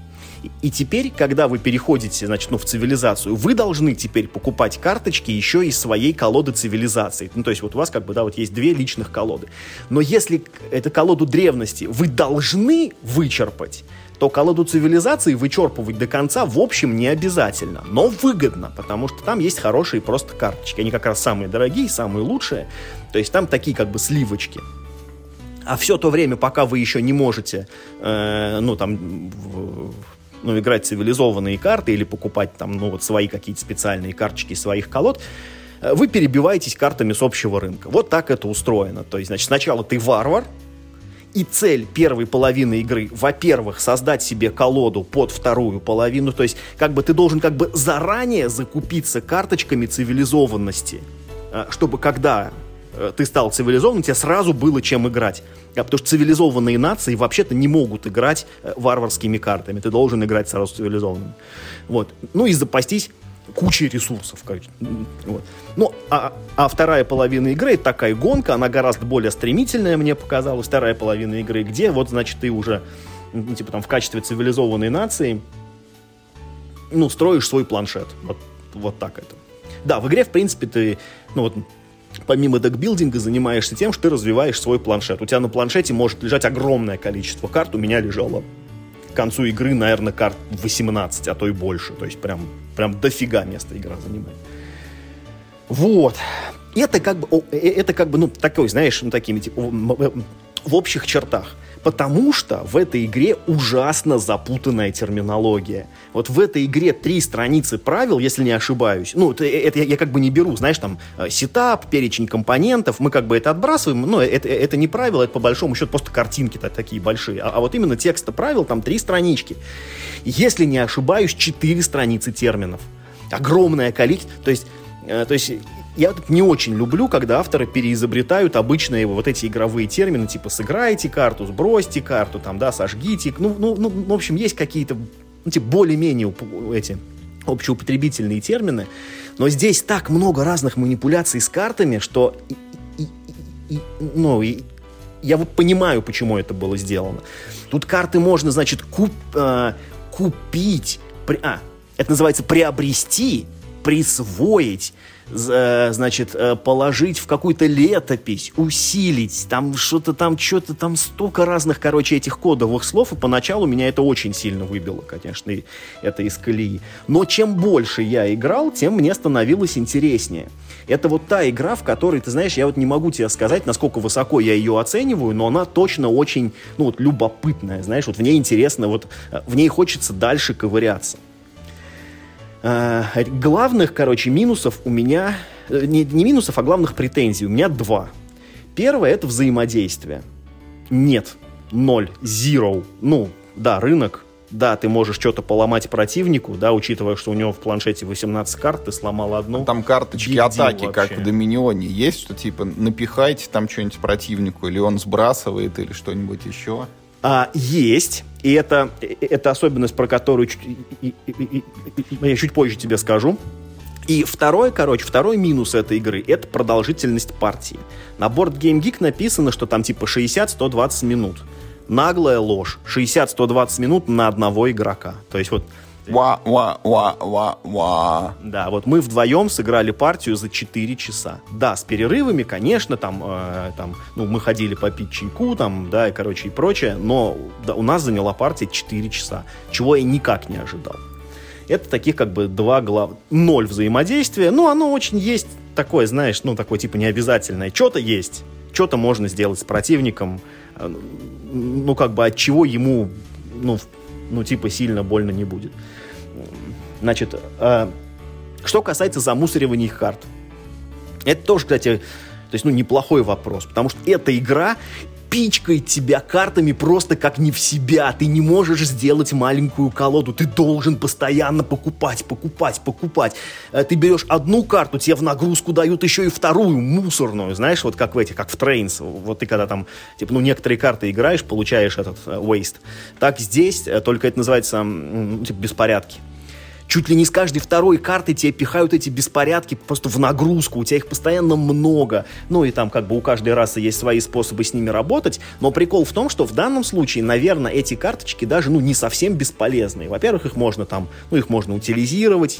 И теперь, когда вы переходите, значит, ну, в цивилизацию, вы должны теперь покупать карточки еще из своей колоды цивилизации. Ну, то есть вот у вас как бы, да, вот есть две личных колоды. Но если эту колоду древности вы должны вычерпать, то колоду цивилизации вычерпывать до конца, в общем, не обязательно. Но выгодно, потому что там есть хорошие просто карточки. Они как раз самые дорогие, самые лучшие. То есть там такие как бы сливочки. А все то время, пока вы еще не можете, э, ну, там, в, ну, играть цивилизованные карты или покупать там, ну, вот свои какие-то специальные карточки из своих колод, вы перебиваетесь картами с общего рынка. Вот так это устроено. То есть, значит, сначала ты варвар, и цель первой половины игры, во-первых, создать себе колоду под вторую половину. То есть, как бы ты должен как бы заранее закупиться карточками цивилизованности, чтобы когда ты стал цивилизованным, тебе сразу было чем играть. Потому что цивилизованные нации вообще-то не могут играть варварскими картами. Ты должен играть сразу цивилизованным. Вот. Ну и запастись кучей ресурсов, короче. Вот. Ну, а, а вторая половина игры — это такая гонка, она гораздо более стремительная, мне показалась. Вторая половина игры, где вот, значит, ты уже, ну, типа там в качестве цивилизованной нации, ну, строишь свой планшет. Вот, вот так это. Да, в игре, в принципе, ты, ну, вот, помимо декбилдинга занимаешься тем, что ты развиваешь свой планшет. У тебя на планшете может лежать огромное количество карт. У меня лежало к концу игры, наверное, карт восемнадцать, а то и больше. То есть прям, прям дофига места игра занимает. Вот. Это как бы, это как бы, ну, такой, знаешь, ну, такими, типа, в общих чертах. Потому что в этой игре ужасно запутанная терминология. Вот в этой игре три страницы правил, если не ошибаюсь. Ну, это, это я, я как бы не беру, знаешь, там, сетап, перечень компонентов. Мы как бы это отбрасываем. Но это, это не правило, это по большому счету просто картинки-то такие большие. А, а вот именно текста правил, там три странички. Если не ошибаюсь, четыре страницы терминов. Огромное количество. То есть, то есть я тут не очень люблю, когда авторы переизобретают обычные вот эти игровые термины, типа «сыграйте карту», «сбросьте карту», там, да, «сожгите». Ну, ну, ну, в общем, есть какие-то, ну, типа, более-менее эти общеупотребительные термины, но здесь так много разных манипуляций с картами, что и, и, и, ну, и, я вот понимаю, почему это было сделано. Тут карты можно, значит, куп, э, купить, при, а, это называется «приобрести», присвоить, значит, положить в какую-то летопись, усилить, там что-то там, что-то там, столько разных, короче, этих кодовых слов, и поначалу меня это очень сильно выбило, конечно, и это из колеи. Но чем больше я играл, тем мне становилось интереснее. Это вот та игра, в которой, ты знаешь, я вот не могу тебе сказать, насколько высоко я ее оцениваю, но она точно очень, ну, вот, любопытная, знаешь, вот в ней интересно, вот в ней хочется дальше ковыряться. Главных, короче, минусов у меня... Не, не минусов, а главных претензий. У меня два. Первое — это взаимодействие. Нет. Ноль. Zero. Ну, да, рынок. Да, ты можешь что-то поломать противнику, да, учитывая, что у него в планшете восемнадцать карт, ты сломал одну. А там карточки Биг атаки, как в Доминионе, есть, что типа напихайте там что-нибудь противнику, или он сбрасывает, или что-нибудь еще? А, есть. И это, это особенность, про которую я чуть позже тебе скажу. И второй, короче, второй минус этой игры — это продолжительность партии. На Board Game Geek написано, что там типа шестьдесят-сто двадцать минут. Наглая ложь. шестьдесят-сто двадцать минут на одного игрока. То есть вот... Ва-ва-ва-ва-ва. Да, вот мы вдвоем сыграли партию за четыре часа. Да, с перерывами, конечно, там, э, там, ну, мы ходили попить чайку, там, да, и, короче, и прочее, но да, у нас заняла партия четыре часа, чего я никак не ожидал. Это таких, как бы, два главных. Ноль взаимодействия, ну, оно очень есть такое, знаешь, ну, такое, типа, необязательное. Что-то есть, что-то можно сделать с противником, ну, как бы, от чего ему, ну, ну, типа, сильно больно не будет. Значит, э, что касается замусоривания их карт. Это тоже, кстати, то есть, ну, неплохой вопрос, потому что эта игра пичкает тебя картами просто как не в себя. Ты не можешь сделать маленькую колоду. Ты должен постоянно покупать, покупать, покупать. Ты берешь одну карту, тебе в нагрузку дают еще и вторую, мусорную. Знаешь, вот как в этих, как в Trains. Вот ты когда там, типа, ну, некоторые карты играешь, получаешь этот waste. Так здесь, только это называется, ну, типа, беспорядки. Чуть ли не с каждой второй карты тебе пихают эти беспорядки просто в нагрузку, у тебя их постоянно много. Ну и там как бы у каждой расы есть свои способы с ними работать, но прикол в том, что в данном случае, наверное, эти карточки даже, ну, не совсем бесполезные. Во-первых, их можно там, ну, их можно утилизировать,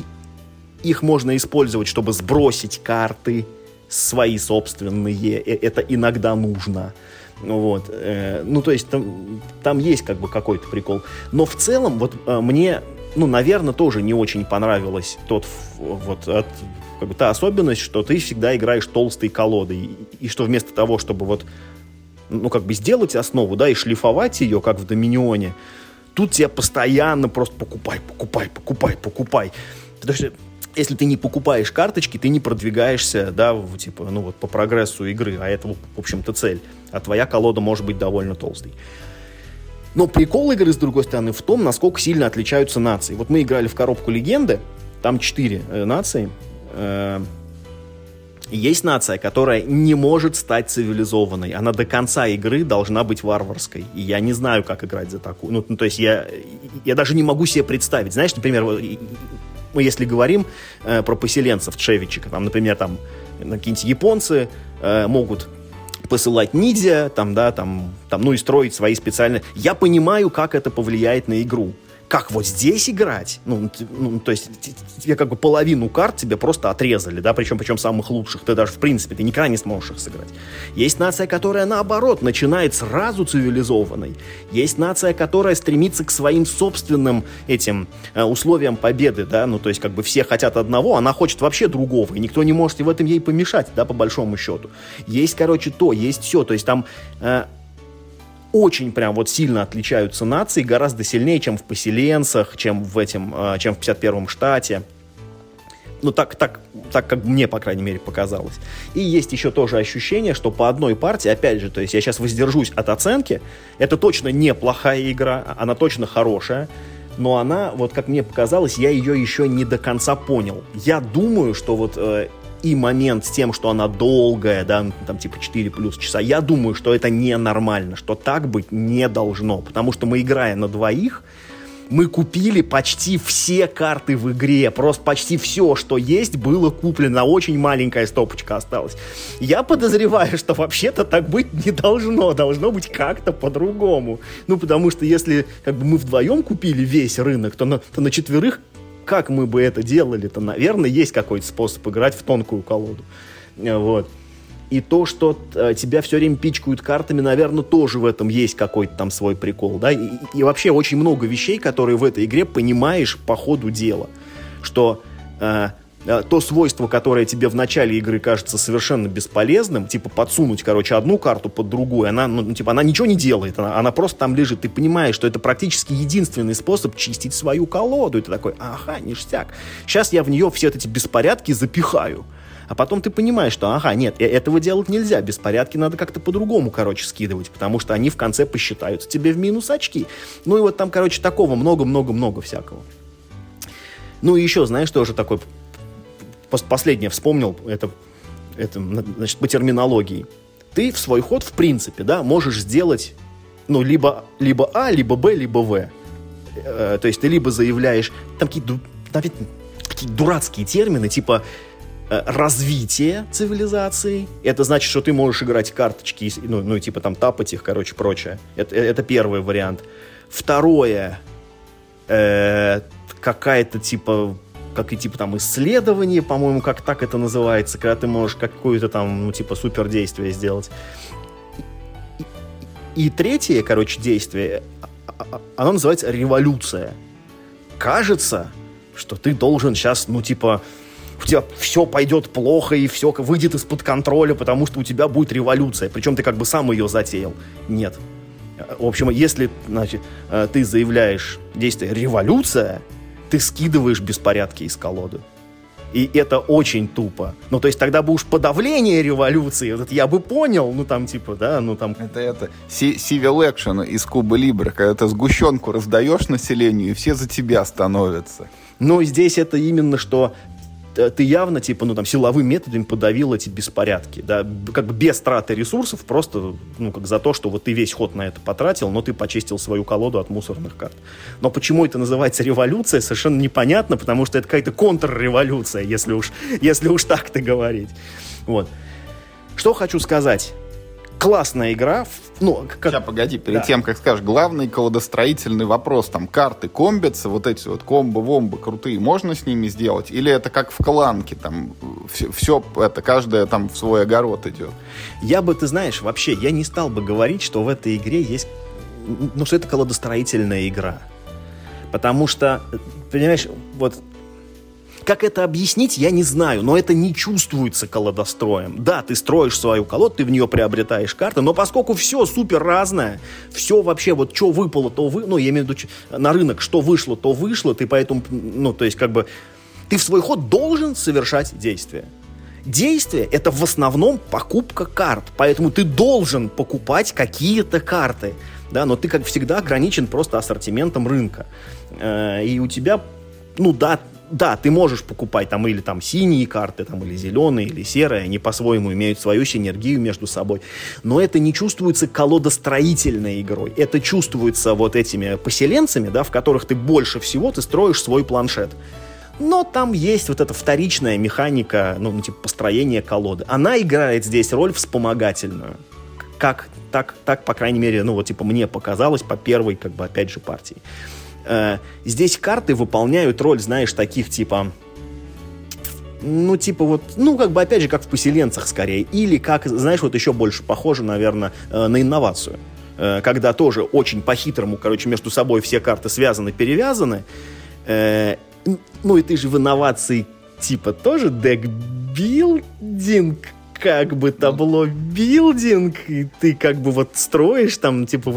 их можно использовать, чтобы сбросить карты свои собственные, это иногда нужно. Вот. Ну, то есть там, там есть как бы какой-то прикол. Но в целом, вот мне... Ну, наверное, тоже не очень понравилась тот, вот, от, как бы, та особенность, что ты всегда играешь толстой колодой. И, и что вместо того, чтобы вот, ну, как бы сделать основу, да, и шлифовать ее, как в Доминионе, тут тебя постоянно просто покупай, покупай, покупай, покупай. Потому что если ты не покупаешь карточки, ты не продвигаешься, да, в, типа, ну, вот, по прогрессу игры, а это, в общем-то, цель. А твоя колода может быть довольно толстой. Но прикол игры, с другой стороны, в том, насколько сильно отличаются нации. Вот мы играли в коробку легенды, там четыре э, нации. Э, есть нация, которая не может стать цивилизованной. Она до конца игры должна быть варварской. И я не знаю, как играть за такую. Ну, ну то есть я, я даже не могу себе представить. Знаешь, например, мы если говорим э, про поселенцев Чевичика, там, например, там какие-нибудь японцы э, могут... посылать ниндзя, там, да, там, там, ну и строить свои специальные... Я понимаю, как это повлияет на игру. Как вот здесь играть? Ну, ну то есть, тебе как бы половину карт тебе просто отрезали, да, причем, причем самых лучших. Ты даже, в принципе, ты никогда не сможешь их сыграть. Есть нация, которая, наоборот, начинает сразу цивилизованной. Есть нация, которая стремится к своим собственным этим э, условиям победы, да, ну, то есть, как бы все хотят одного, она хочет вообще другого, и никто не может в этом ей помешать, да, по большому счету. Есть, короче, то, есть все, то есть, там... Э, очень прям вот сильно отличаются нации, гораздо сильнее, чем в поселенцах, чем в, этим, чем в пятьдесят первом штате. Ну, так, так, так, как мне, по крайней мере, показалось. И есть еще тоже ощущение, что по одной партии, опять же, то есть я сейчас воздержусь от оценки, это точно неплохая игра, она точно хорошая, но она, вот как мне показалось, я ее еще не до конца понял. Я думаю, что вот... И момент с тем, что она долгая, да, там типа четыре плюс часа, я думаю, что это ненормально, что так быть не должно, потому что мы, играя на двоих, мы купили почти все карты в игре, просто почти все, что есть, было куплено, очень маленькая стопочка осталась. Я подозреваю, что вообще-то так быть не должно, должно быть как-то по-другому. Ну, потому что если как бы мы вдвоем купили весь рынок, то на, то на четверых как мы бы это делали-то? Наверное, есть какой-то способ играть в тонкую колоду. Вот. И то, что тебя все время пичкают картами, наверное, тоже в этом есть какой-то там свой прикол, да? И, и вообще очень много вещей, которые в этой игре понимаешь по ходу дела. Что э, то свойство, которое тебе в начале игры кажется совершенно бесполезным, типа подсунуть, короче, одну карту под другую, она, ну, типа, она ничего не делает, она, она просто там лежит. Ты понимаешь, что это практически единственный способ чистить свою колоду. И ты такой, ага, ништяк. Сейчас я в нее все эти беспорядки запихаю. А потом ты понимаешь, что, ага, нет, этого делать нельзя, беспорядки надо как-то по-другому, короче, скидывать, потому что они в конце посчитаются тебе в минус очки. Ну и вот там, короче, такого много-много-много всякого. Ну и еще, знаешь, тоже такой, последнее вспомнил, это, это, значит, по терминологии. Ты в свой ход, в принципе, да, можешь сделать, ну, либо, либо А, либо Б, либо В. Э, то есть ты либо заявляешь, там какие-то, там какие-то дурацкие термины, типа... развитие цивилизации. Это значит, что ты можешь играть карточки, ну, ну типа там тапать их, короче, прочее. Это, это первый вариант. Второе, э, какая-то типа, как и типа там исследование, по-моему, как так это называется, когда ты можешь какое-то там, ну, типа супердействие сделать. И, и третье, короче, действие, оно называется революция. Кажется, что ты должен сейчас, ну, типа... у тебя все пойдет плохо и все выйдет из-под контроля, потому что у тебя будет революция. Причем ты как бы сам ее затеял. Нет. В общем, если, значит, ты заявляешь действие «революция», ты скидываешь беспорядки из колоды. И это очень тупо. Ну, то есть тогда бы уж подавление революции, вот это я бы понял, ну, там, типа, да, ну, там... Это, это, Civil Action из Кубы Либре, когда ты сгущенку раздаешь населению, и все за тебя становятся. Ну, здесь это именно что... ты явно, типа, ну, там, силовым методом подавил эти беспорядки, да, как бы без траты ресурсов, просто, ну, как за то, что вот ты весь ход на это потратил, но ты почистил свою колоду от мусорных карт. Но почему это называется революция, совершенно непонятно, потому что это какая-то контрреволюция, если уж, если уж так-то говорить. Вот. Что хочу сказать. Классная игра. Ну, как... Сейчас, погоди, перед да. тем, как скажешь, главный колодостроительный вопрос, там, карты комбятся, вот эти вот комбо-вомбы крутые, можно с ними сделать? Или это как в Кланке, там, все, все это, каждая там в свой огород идет? Я бы, ты знаешь, вообще, я не стал бы говорить, что в этой игре есть, ну, что это колодостроительная игра. Потому что, понимаешь, вот... Как это объяснить, я не знаю, но это не чувствуется колодостроем. Да, ты строишь свою колоду, ты в нее приобретаешь карты, но поскольку все супер разное, все вообще вот что выпало, то вы, ну, я имею в виду, на рынок что вышло, то вышло, ты поэтому, ну, то есть как бы ты в свой ход должен совершать действия. Действие — это в основном покупка карт, поэтому ты должен покупать какие-то карты, да, но ты, как всегда, ограничен просто ассортиментом рынка. И у тебя, ну да, Да, ты можешь покупать там или там синие карты, там, или зеленые, или серые, они по-своему имеют свою синергию между собой, но это не чувствуется колодостроительной игрой, это чувствуется вот этими поселенцами, да, в которых ты больше всего, ты строишь свой планшет. Но там есть вот эта вторичная механика, ну, ну типа построения колоды. Она играет здесь роль вспомогательную, как, так, так, по крайней мере, ну вот типа мне показалось по первой, как бы, опять же, партии. Здесь карты выполняют роль, знаешь, таких типа, ну, типа вот, ну, как бы, опять же, как в поселенцах скорее, или как, знаешь, вот еще больше похоже, наверное, на инновацию, когда тоже очень по-хитрому, короче, между собой все карты связаны, перевязаны, ну, и ты же в инновации типа тоже декбилдинг, как бы табло-билдинг, и ты как бы вот строишь там, типа,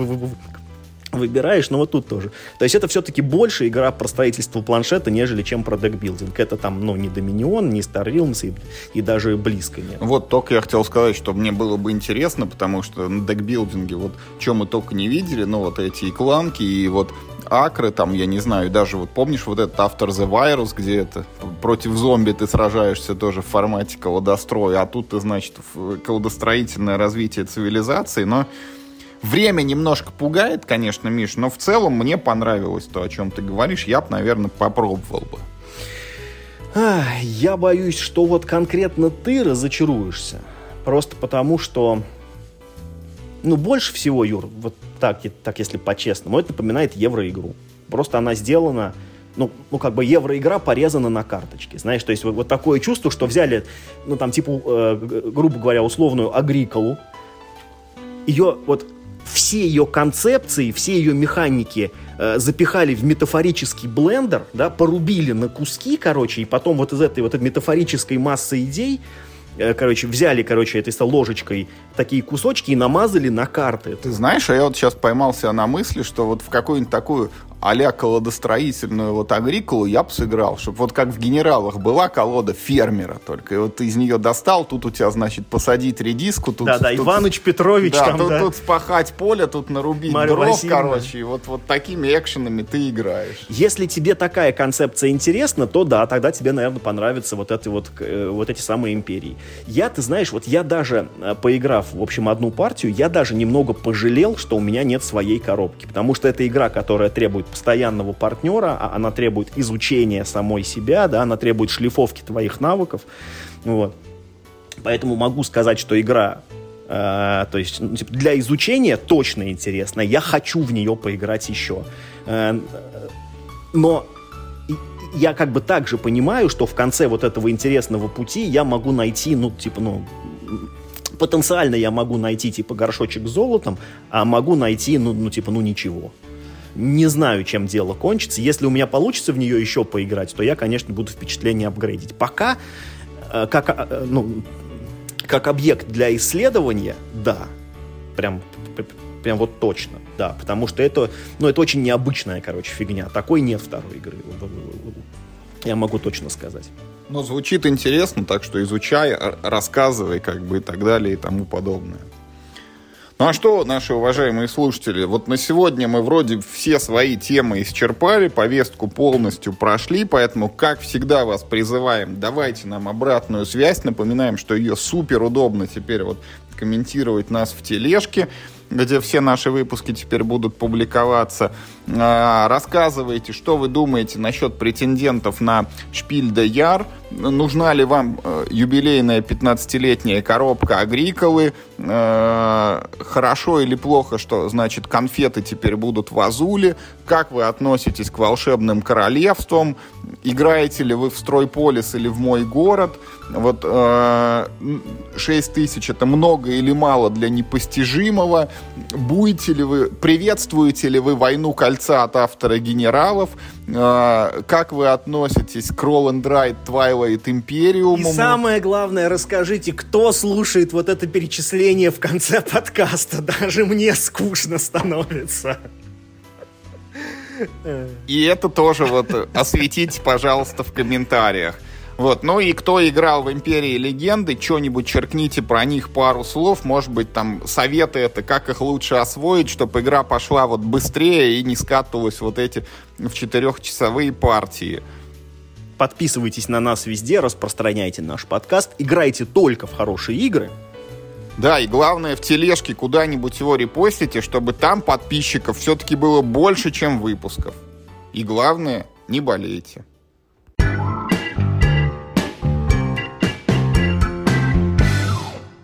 выбираешь, но вот тут тоже. То есть это все-таки больше игра про строительство планшета, нежели чем про декбилдинг. Это там, ну, не Доминион, не Star Realms и, и даже близко нет. Вот только я хотел сказать, что мне было бы интересно, потому что на декбилдинге вот что мы только не видели, ну, вот эти и Кланки, и вот Акры, там, я не знаю, даже вот помнишь вот этот After the Virus, где это против зомби ты сражаешься тоже в формате колодостроя, а тут ты, значит, колодостроительное развитие цивилизации, но время немножко пугает, конечно, Миш, но в целом мне понравилось то, о чем ты говоришь. Я бы, наверное, попробовал бы. А, я боюсь, что вот конкретно ты разочаруешься. Просто потому, что... Ну, больше всего, Юр, вот так, так если по-честному, это напоминает евроигру. Просто она сделана ну, ну, как бы евроигра порезана на карточки, знаешь, то есть вот, вот такое чувство, что взяли, ну, там, типа, э, грубо говоря, условную Агриколу, ее, вот, все ее концепции, все ее механики э, запихали в метафорический блендер, да, порубили на куски, короче, и потом вот из этой вот этой метафорической массы идей, э, короче, взяли, короче, этой ложечкой такие кусочки и намазали на карты. Ты знаешь, а я вот сейчас поймался на мысли, что вот в какую-нибудь такую а-ля колодостроительную вот Агриколу я бы сыграл, чтобы вот как в генералах была колода фермера только, и вот ты из нее достал, тут у тебя, значит, посадить редиску, тут... Да-да, Иваныч Петрович да, там, тут, да. Тут спахать поле, тут нарубить Мария дров, Васильевна. Короче, и вот, вот такими экшенами ты играешь. Если тебе такая концепция интересна, то да, тогда тебе, наверное, понравятся вот эти, вот, вот эти самые империи. Я, ты знаешь, вот я даже, поиграв, в общем, одну партию, я даже немного пожалел, что у меня нет своей коробки, потому что это игра, которая требует постоянного партнера, она требует изучения самой себя, да, она требует шлифовки твоих навыков, вот. Поэтому могу сказать, что игра, э, то есть ну, типа, для изучения точно интересна, я хочу в нее поиграть еще, э, но я как бы также понимаю, что в конце вот этого интересного пути я могу найти, ну типа, ну потенциально я могу найти типа горшочек с золотом, а могу найти, ну, ну типа, ну ничего. Не знаю, чем дело кончится. Если у меня получится в нее еще поиграть, то я, конечно, буду впечатление апгрейдить. Пока, э, как, э, ну, как объект для исследования, да, прям, прям вот точно, да, потому что это, ну, это очень необычная, короче, фигня. Такой нет второй игры, я могу точно сказать. Ну, звучит интересно, так что изучай, рассказывай, как бы, и так далее, и тому подобное. Ну а что, наши уважаемые слушатели, вот на сегодня мы вроде все свои темы исчерпали, повестку полностью прошли, поэтому, как всегда, вас призываем, давайте нам обратную связь, напоминаем, что ее супер удобно теперь вот комментировать нас в тележке, где все наши выпуски теперь будут публиковаться. Рассказывайте, что вы думаете насчет претендентов на Spiel der Jahr. Нужна ли вам юбилейная пятнадцатилетняя коробка Агриколы? Хорошо или плохо, что, значит, конфеты теперь будут в Азуле? Как вы относитесь к волшебным королевствам? Играете ли вы в Стройполис или в Мой город? Вот шесть тысяч это много или мало для непостижимого? Будете ли вы, приветствуете ли вы «Войну кольца» от автора «Генералов»? Э, как вы относитесь к Roll and Ride Twilight Imperium? И самое главное, расскажите, кто слушает вот это перечисление в конце подкаста. Даже мне скучно становится. И это тоже вот осветите, пожалуйста, в комментариях. Вот, ну и кто играл в «Империи легенды», что-нибудь черкните про них пару слов, может быть, там, советы это, как их лучше освоить, чтобы игра пошла вот быстрее и не скатывалась вот эти в четырехчасовые партии. Подписывайтесь на нас везде, распространяйте наш подкаст, играйте только в хорошие игры. Да, и главное, в тележке куда-нибудь его репостите, чтобы там подписчиков все-таки было больше, чем выпусков. И главное, не болейте.